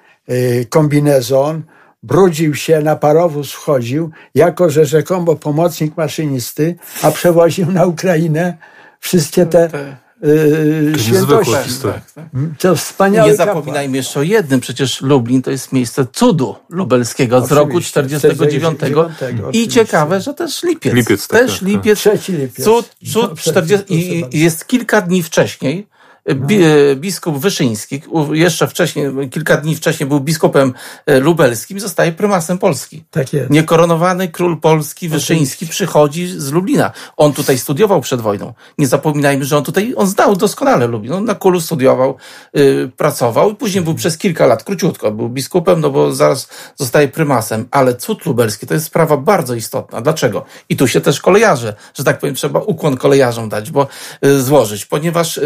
kombinezon, brudził się, na parowóz wchodził, jako że rzekomo pomocnik maszynisty, a przewoził na Ukrainę wszystkie te świętości. To wspaniałe. Nie zapominajmy jeszcze o jednym, przecież Lublin to jest miejsce cudu lubelskiego z roku 49. I ciekawe, że też Lipiec. Lipiec. Cud 40. I jest kilka dni wcześniej. Biskup Wyszyński, jeszcze wcześniej, kilka dni wcześniej był biskupem lubelskim, zostaje prymasem Polski. Tak jest. Niekoronowany król Polski Wyszyński przychodzi z Lublina. On tutaj studiował przed wojną. Nie zapominajmy, że on znał doskonale Lublin. On na KUL-u studiował, pracował i później był przez kilka lat, króciutko, był biskupem, no bo zaraz zostaje prymasem. Ale cud lubelski to jest sprawa bardzo istotna. Dlaczego? I tu się też kolejarze, że tak powiem, trzeba ukłon kolejarzom dać, bo złożyć, ponieważ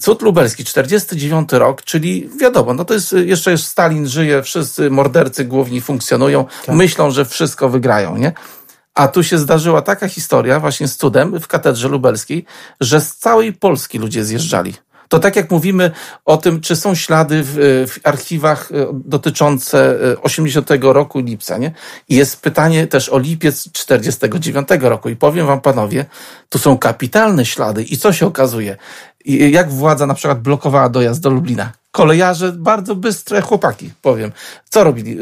cud lubelski, 49 rok, czyli wiadomo, no to jest, jeszcze jest Stalin żyje, wszyscy mordercy główni funkcjonują, tak. Myślą, że wszystko wygrają, nie? A tu się zdarzyła taka historia właśnie z cudem w katedrze lubelskiej, że z całej Polski ludzie zjeżdżali. to tak jak mówimy o tym, czy są ślady w archiwach dotyczące 80 roku lipca, nie? I jest pytanie też o lipiec 49 roku. I powiem wam, panowie, tu są kapitalne ślady. I co się okazuje? Jak władza na przykład blokowała dojazd do Lublina? Kolejarze, bardzo bystre chłopaki, powiem. Co robili?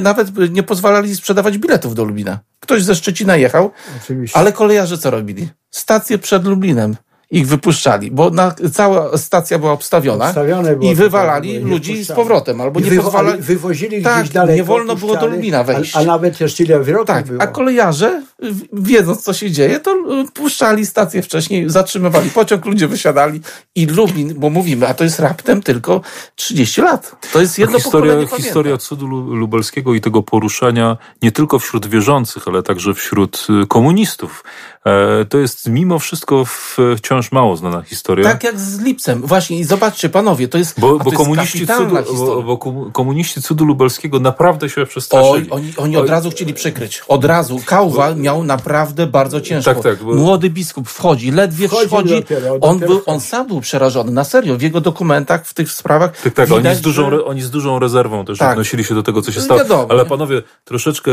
Nawet nie pozwalali sprzedawać biletów do Lublina. Ktoś ze Szczecina jechał, oczywiście. Ale kolejarze co robili? Stacje przed Lublinem ich wypuszczali, bo cała stacja była obstawiona i wywalali ludzi z powrotem. Albo nie pozwalali. Wywozili tak, gdzieś daleko. Nie wolno było do Lublina wejść. A nawet jeszcze tyle wyrotów tak, było. A kolejarze, wiedząc co się dzieje, to puszczali stację wcześniej, zatrzymywali pociąg, ludzie wysiadali i Lublin, bo mówimy, a to jest raptem tylko 30 lat. To jest jedno pokolenie. Historia cudu lubelskiego i tego poruszania nie tylko wśród wierzących, ale także wśród komunistów. To jest mimo wszystko wciąż mało znana historia. Tak jak z lipcem. Właśnie i zobaczcie, panowie, to jest komuniści cudu lubelskiego naprawdę się przestraszyli. Oni od razu chcieli przykryć. Od razu. Kałwa miał naprawdę bardzo ciężko. Tak, tak, bo... Młody biskup wchodzi, ledwie wchodzi. On sam był przerażony. Na serio. W jego dokumentach, w tych sprawach widać, oni z dużą rezerwą też odnosili się do tego, co się stało. Wiadomo, ale panowie, troszeczkę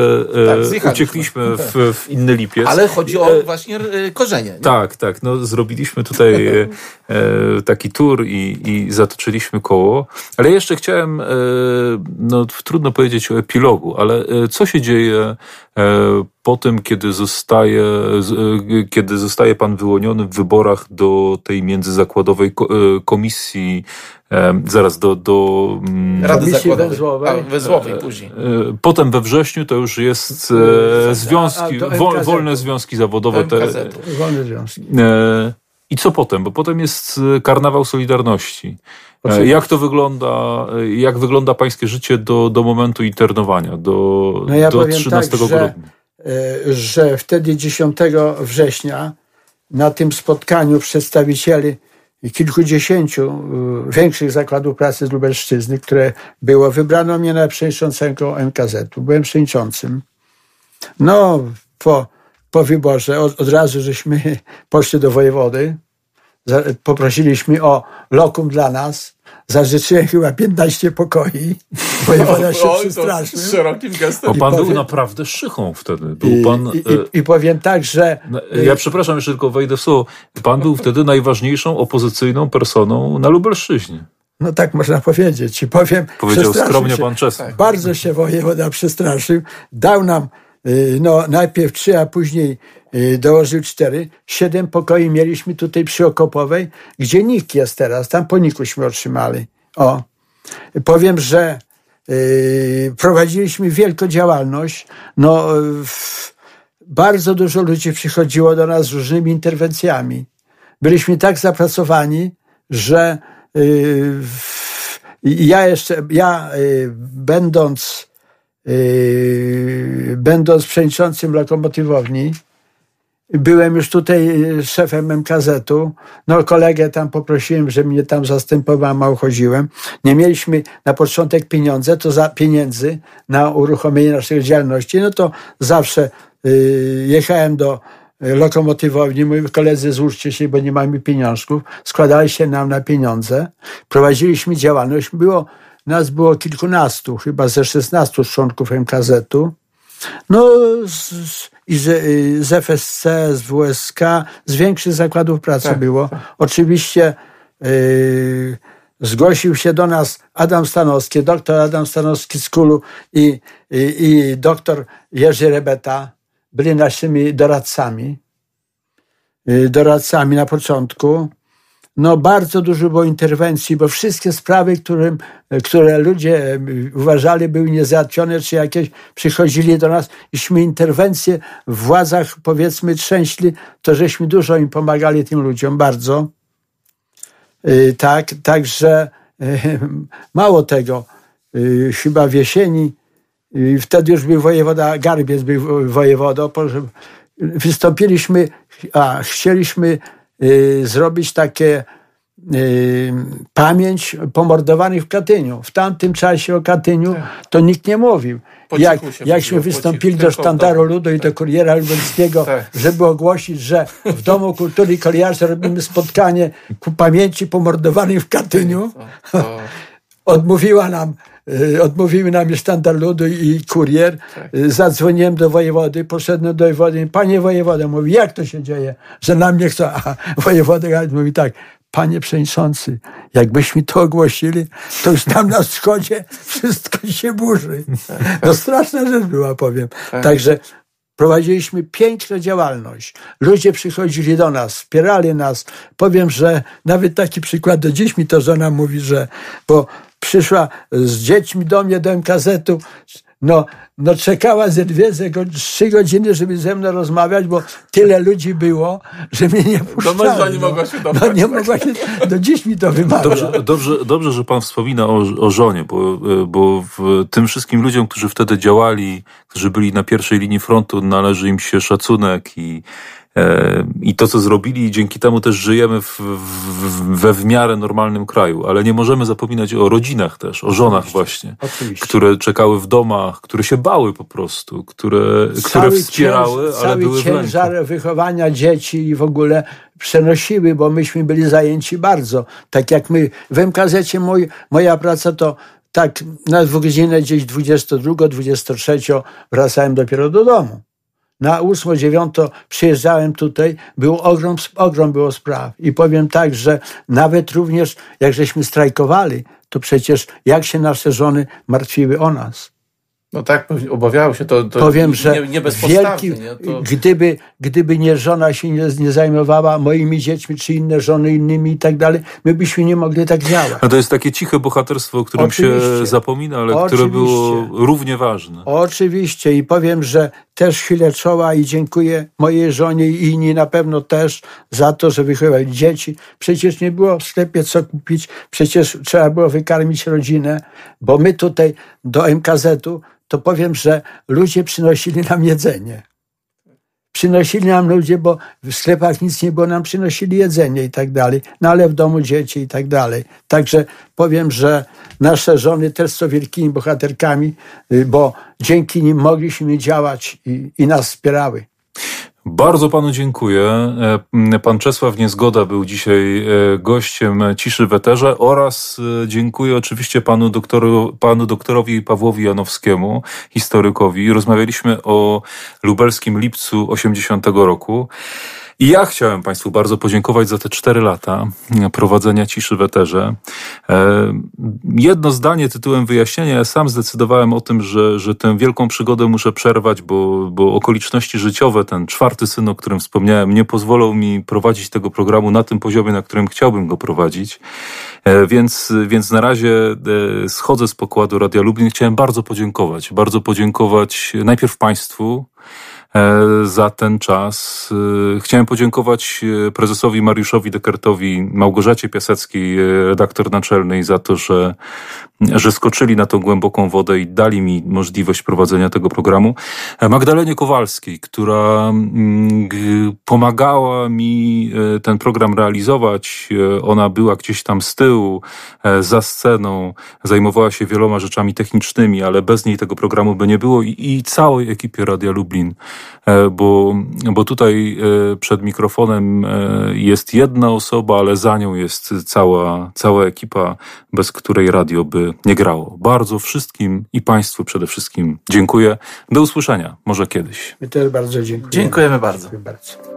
uciekliśmy w inny lipiec. Ale chodzi o właśnie korzenie. Nie? Tak. No, zrobiliśmy tutaj taki tour i zatoczyliśmy koło. Ale jeszcze chciałem, trudno powiedzieć o epilogu, ale co się dzieje po tym, kiedy zostaje pan wyłoniony w wyborach do tej międzyzakładowej komisji, zaraz do Rady Zakładowej. Wezłowej później. Potem we wrześniu to już jest związki, Wolne Związki Zawodowe. Wolne Związki. I co potem? Bo potem jest karnawał Solidarności. Oczywiście. Jak to wygląda? Jak wygląda pańskie życie do momentu internowania, do 13 grudnia? Że wtedy 10 września na tym spotkaniu przedstawicieli kilkudziesięciu większych zakładów pracy z Lubelszczyzny, które było, wybrano mnie na przewodniczącego MKZ-u. Byłem przewodniczącym. No, po wyborze od razu żeśmy poszli do wojewody, poprosiliśmy o lokum dla nas, zażyczyłem chyba 15 pokoi, wojewoda się przestraszył. Pan był naprawdę szychą wtedy. I powiem tak, że... Ja przepraszam, jeszcze tylko wejdę w słowo. Pan był wtedy najważniejszą opozycyjną personą na Lubelszczyźnie. No tak można powiedzieć. I powiem, powiedział skromnie pan Czesław. Bardzo się wojewoda przestraszył. Dał nam najpierw 3, a później dołożył 4. 7 pokoi mieliśmy tutaj przy Okopowej, gdzie NIK jest teraz. Tam po NIK-uśmy otrzymali. O. Powiem, że prowadziliśmy wielką działalność. No, bardzo dużo ludzi przychodziło do nas z różnymi interwencjami. Byliśmy tak zapracowani, że będąc przewodniczącym lokomotywowni, byłem już tutaj szefem MKZ-u. No kolegę tam poprosiłem, że mnie tam zastępował, mało chodziłem. Nie mieliśmy na początek pieniędzy na uruchomienie naszej działalności. No to zawsze jechałem do lokomotywowni. Moi koledzy, złóżcie się, bo nie mamy pieniążków. Składali się nam na pieniądze. Prowadziliśmy działalność. Nas było kilkunastu, chyba ze 16 członków MKZ-u. No i z FSC, z WSK, z większych zakładów pracy było. Oczywiście zgłosił się do nas Adam Stanowski, doktor Adam Stanowski z KUL-u i doktor Jerzy Rebeta. Byli naszymi doradcami na początku. No bardzo dużo było interwencji, bo wszystkie sprawy, które ludzie uważali były niezałatwione czy jakieś, przychodzili do nas iśmy interwencje w władzach powiedzmy trzęśli, to żeśmy dużo im pomagali tym ludziom, bardzo. Także mało tego, chyba w jesieni, wtedy już był wojewoda, Garbiec był wojewodą, wystąpiliśmy, chcieliśmy zrobić takie pamięć pomordowanych w Katyniu. W tamtym czasie o Katyniu to nikt nie mówił. Jakśmy wystąpili do Sztandaru Ludu i do Kuriera Lubelskiego, żeby ogłosić, że w Domu Kultury i Kolejarstwa robimy spotkanie ku pamięci pomordowanych w Katyniu. Odmówiły nam Sztandar Ludu i Kurier. Zadzwoniłem do wojewody, poszedłem do wojewody. Panie wojewoda, mówi, jak to się dzieje, że nam nie chcą? A wojewoda mówi tak, panie przewodniczący, jakbyśmy to ogłosili, to już tam na wschodzie wszystko się burzy. No straszna rzecz była, powiem. Także prowadziliśmy piękną działalność. Ludzie przychodzili do nas, wspierali nas. Powiem, że nawet taki przykład do dziś mi to żona mówi, że bo przyszła z dziećmi do mnie, do MKZ-u, no czekała ze 3 godziny, żeby ze mną rozmawiać, bo tyle ludzi było, że mnie nie puszczało. Nie mogła się do dziś mi to wymawia. Dobrze, że pan wspomina o żonie, bo tym wszystkim ludziom, którzy wtedy działali, którzy byli na pierwszej linii frontu, należy im się szacunek i to, co zrobili, i dzięki temu też żyjemy w miarę normalnym kraju. Ale nie możemy zapominać o rodzinach też, o żonach właśnie, które czekały w domach, które się bały po prostu, które wspierały, ale były w lęku. Cały ciężar wychowania dzieci i w ogóle przenosiły, bo myśmy byli zajęci bardzo. Tak jak my, w MKZ-cie moja praca to tak na 2 godziny gdzieś 22, 23 wracałem dopiero do domu. Na 8, 9 przyjeżdżałem tutaj, był ogrom było spraw. I powiem tak, że nawet również jak żeśmy strajkowali, to przecież jak się nasze żony martwiły o nas. No tak, obawiały się to. Powiem, że nie bez podstawy, gdyby nie żona się nie zajmowała moimi dziećmi, czy inne żony innymi i tak dalej, my byśmy nie mogli tak działać. A to jest takie ciche bohaterstwo, o którym się zapomina, ale które było równie ważne. Oczywiście i powiem, że też chylę czoła i dziękuję mojej żonie i inni na pewno też za to, że wychowywali dzieci. Przecież nie było w sklepie co kupić, przecież trzeba było wykarmić rodzinę, bo my tutaj do MKZ-u to powiem, że ludzie przynosili nam jedzenie. Przynosili nam ludzie, bo w sklepach nic nie było, nam przynosili jedzenie i tak dalej. No ale w domu dzieci i tak dalej. Także powiem, że nasze żony też są wielkimi bohaterkami, bo dzięki nim mogliśmy działać i nas wspierały. Bardzo panu dziękuję. Pan Czesław Niezgoda był dzisiaj gościem Ciszy w Eterze oraz dziękuję oczywiście panu doktorowi Pawłowi Janowskiemu, historykowi. Rozmawialiśmy o lubelskim lipcu 80 roku. I ja chciałem państwu bardzo podziękować za te 4 lata prowadzenia Ciszy w Eterze. Jedno zdanie tytułem wyjaśnienia. Ja sam zdecydowałem o tym, że tę wielką przygodę muszę przerwać, bo okoliczności życiowe, ten 4. syn, o którym wspomniałem, nie pozwolą mi prowadzić tego programu na tym poziomie, na którym chciałbym go prowadzić. Więc na razie schodzę z pokładu Radia Lublin. Chciałem bardzo podziękować najpierw państwu za ten czas. Chciałem podziękować prezesowi Mariuszowi Dekertowi, Małgorzacie Piaseckiej, redaktor naczelnej, za to, że skoczyli na tą głęboką wodę i dali mi możliwość prowadzenia tego programu. Magdalenie Kowalskiej, która pomagała mi ten program realizować. Ona była gdzieś tam z tyłu, za sceną, zajmowała się wieloma rzeczami technicznymi, ale bez niej tego programu by nie było i całej ekipie Radia Lublin. Bo tutaj przed mikrofonem jest jedna osoba, ale za nią jest cała ekipa, bez której radio by nie grało. Bardzo wszystkim i państwu przede wszystkim dziękuję. Do usłyszenia, może kiedyś. My też bardzo dziękujemy. Dziękujemy bardzo.